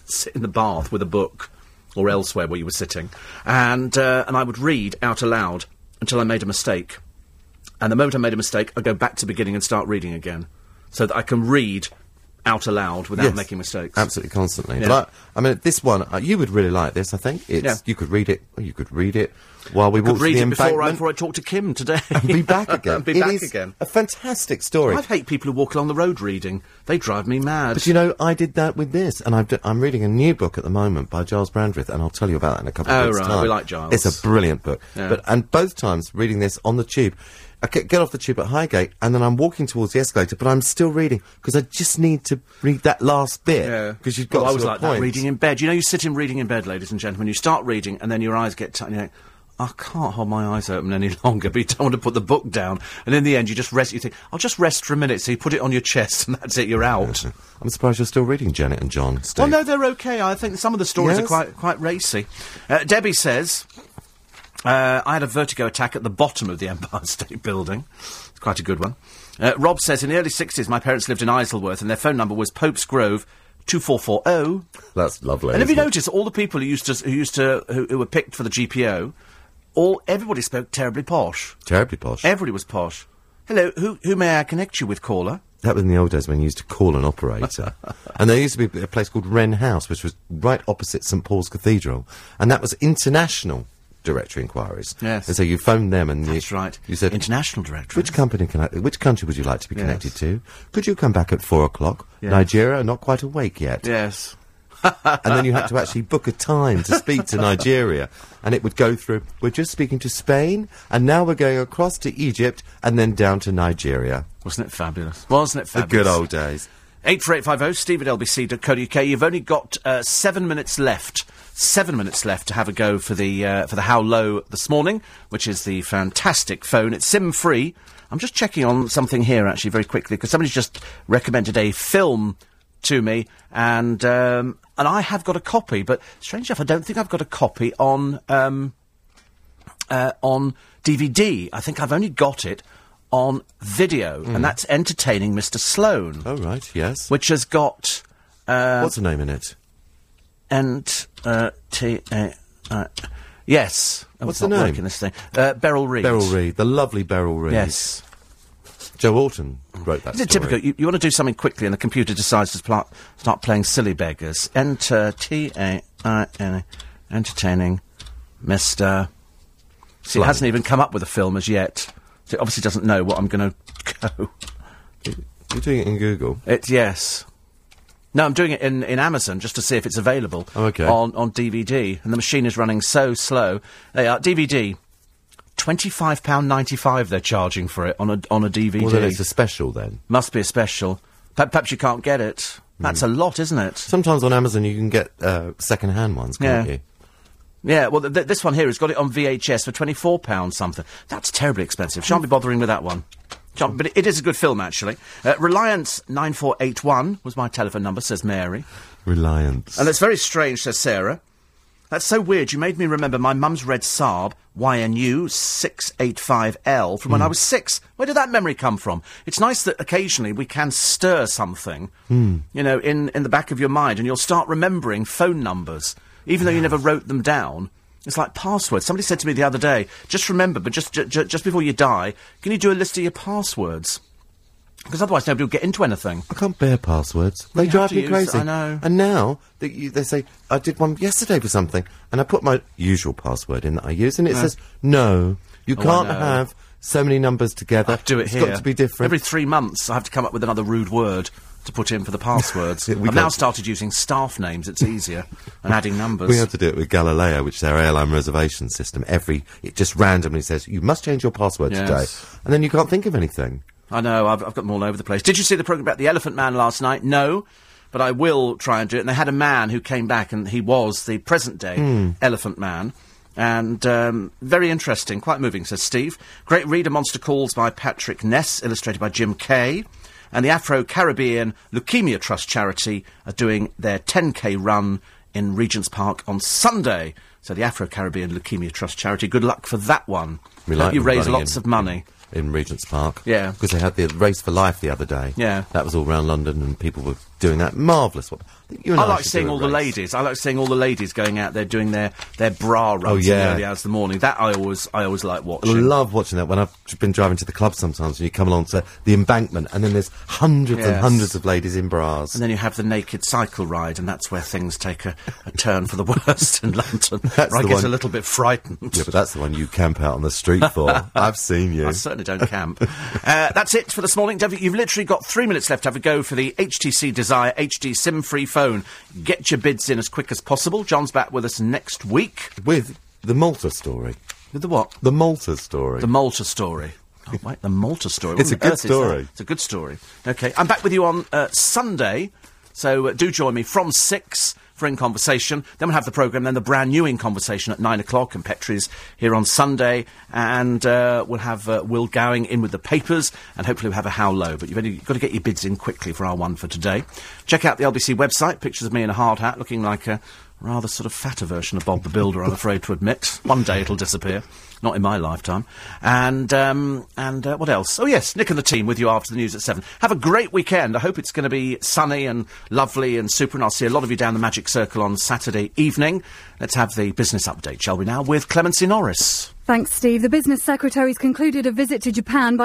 sit in the bath with a book or elsewhere where you were sitting, and uh, and I would read out aloud until I made a mistake. And the moment I made a mistake, I'd go back to the beginning and start reading again so that I can read out aloud without yes, making mistakes. Absolutely, constantly. Yeah. But I, I mean, this one, uh, you would really like this, I think. It's, yeah. You could read it, you could read it while we I walk to the embankment. I could read it before I, before I talk to Kim today. And be back again. and be it back is again. A fantastic story. I hate people who walk along the road reading. They drive me mad. But you know, I did that with this, and I've d- I'm reading a new book at the moment by Giles Brandreth, and I'll tell you about that in a couple of oh, weeks' right. time. Oh, right, we like Giles. It's a brilliant book. Yeah. But And both times, reading this on the tube... I get off the tube at Highgate, and then I'm walking towards the escalator, but I'm still reading, because I just need to read that last bit, because yeah. you've got well, to I was like point. That, reading in bed. You know, you sit in reading in bed, ladies and gentlemen, you start reading, and then your eyes get tight, and you're like, I can't hold my eyes open any longer, but you don't want to put the book down, and in the end you just rest, you think, I'll just rest for a minute, so you put it on your chest, and that's it, you're out. I'm surprised you're still reading Janet and John, Steve. Well, no, they're okay, I think some of the stories yes. are quite, quite racy. Uh, Debbie says... Uh, I had a vertigo attack at the bottom of the Empire State Building. It's quite a good one. Uh, Rob says, in the early sixties, my parents lived in Isleworth, and their phone number was Pope's Grove two four four oh. That's lovely. And have you noticed all the people who used to who used to who, who were picked for the G P O, all everybody spoke terribly posh. Terribly posh. Everybody was posh. Hello, who who may I connect you with, caller? That was in the old days when you used to call an operator. And there used to be a place called Wren House, which was right opposite St Paul's Cathedral. And that was international directory inquiries. Yes. And so you phoned them and... That's you, right. You said... International directory. Which company can I... Which country would you like to be connected yes. to? Could you come back at four o'clock? Yes. Nigeria, not quite awake yet. Yes. And then you had to actually book a time to speak to Nigeria. And it would go through, we're just speaking to Spain, and now we're going across to Egypt, and then down to Nigeria. Wasn't it fabulous? Wasn't it fabulous? The good old days. eight four eight five oh, steve at l b c dot co dot u k. You've only got uh, seven minutes left. Seven minutes left to have a go for the uh, for the How Low this morning, which is the fantastic phone. It's SIM-free. I'm just checking on something here, actually, very quickly, because somebody's just recommended a film to me, and um, and I have got a copy, but strange enough, I don't think I've got a copy on um, uh, on D V D. I think I've only got it on video, mm. and that's Entertaining Mister Sloane. Oh, right, yes. Which has got... Uh, What's the name in it? And... Uh, t a uh, Yes. What's the name? This thing. Uh, Beryl Reid. Beryl Reid, the lovely Beryl Reid. Yes. Joe Orton wrote that story. It's typical. You, you want to do something quickly and the computer decides to pl start playing silly beggars. Enter T A I N, Entertaining Mister See, Sloane. It hasn't even come up with a film as yet. So it obviously doesn't know what I'm going to go. You're doing it in Google? It, yes. No, I'm doing it in, in Amazon, just to see if it's available oh, okay. on, on D V D. And the machine is running so slow. They are, D V D, twenty-five pounds ninety-five they're charging for it on a, on a D V D. Well, then it's a special, then. Must be a special. P perhaps you can't get it. That's mm. a lot, isn't it? Sometimes on Amazon you can get uh, second-hand ones, can't yeah. you? Yeah, well, th th this one here has got it on V H S for twenty-four pounds something. That's terribly expensive. Shan't be bothering with that one. John, but it is a good film, actually. Uh, Reliance nine four eight one was my telephone number, says Mary. Reliance. And it's very strange, says Sarah. That's so weird. You made me remember my mum's red Saab, Y N U six eight five L, from mm. when I was six. Where did that memory come from? It's nice that occasionally we can stir something, mm. you know, in, in the back of your mind, and you'll start remembering phone numbers, even yes. though you never wrote them down. It's like passwords. Somebody said to me the other day, just remember, but just ju ju just before you die, can you do a list of your passwords? Because otherwise nobody will get into anything. I can't bear passwords. They you drive me use, crazy. I know. And now, they, you, they say, I did one yesterday for something, and I put my usual password in that I use, and it no. says, no, you oh, can't have so many numbers together. I do it it's here. It's got to be different. Every three months I have to come up with another rude word to put in for the passwords. I've now started using staff names, it's easier, and adding numbers. We had to do it with Galileo, which is our airline reservation system. Every, it just randomly says, you must change your password yes. today. And then you can't think of anything. I know, I've, I've got them all over the place. Did you see the programme about the Elephant Man last night? No, but I will try and do it. And they had a man who came back, and he was the present-day mm. Elephant Man. And, um, very interesting, quite moving, says Steve. Great reader, Monster Calls by Patrick Ness, illustrated by Jim Kay. And the Afro-Caribbean Leukaemia Trust charity are doing their ten K run in Regent's Park on Sunday. So the Afro-Caribbean Leukaemia Trust charity, good luck for that one. We like you raise lots in, of money. In, in Regent's Park. Yeah. Because they had the Race for Life the other day. Yeah. That was all round London and people were doing that. Marvellous. What, you and I, I like seeing all race. the ladies. I like seeing all the ladies going out there doing their, their bra runs oh, yeah. in the early hours of the morning. That I always I always like watching. I love watching that when I've been driving to the club sometimes and you come along to the embankment and then there's hundreds yes. and hundreds of ladies in bras. And then you have the naked cycle ride and that's where things take a, a turn for the worst in London. That's where I get one. a little bit frightened. Yeah, but that's the one you camp out on the street for. I've seen you. I certainly don't camp. uh, that's it for this morning. You've literally got three minutes left to have a go for the H T C Desire H D SIM-free phone. Get your bids in as quick as possible. John's back with us next week. With the Malta story. With the what? The Malta story. The Malta story. Oh, wait, the Malta story. It's a good story. It's a good story. OK, I'm back with you on uh, Sunday, so uh, do join me from six for In Conversation. Then we'll have the programme, then the brand new In Conversation at nine o'clock, and Petrie's here on Sunday, and uh, we'll have uh, Will Gowing in with the papers, and hopefully we'll have a How Low, but you've only got to get your bids in quickly for our one for today. Check out the L B C website, pictures of me in a hard hat, looking like a... Rather sort of fatter version of Bob the Builder, I'm afraid to admit. One day it'll disappear. Not in my lifetime. And, um, and uh, what else? Oh, yes, Nick and the team with you after the news at seven. Have a great weekend. I hope it's going to be sunny and lovely and super, and I'll see a lot of you down the Magic Circle on Saturday evening. Let's have the business update, shall we now, with Clemency Norris. Thanks, Steve. The business secretary's concluded a visit to Japan by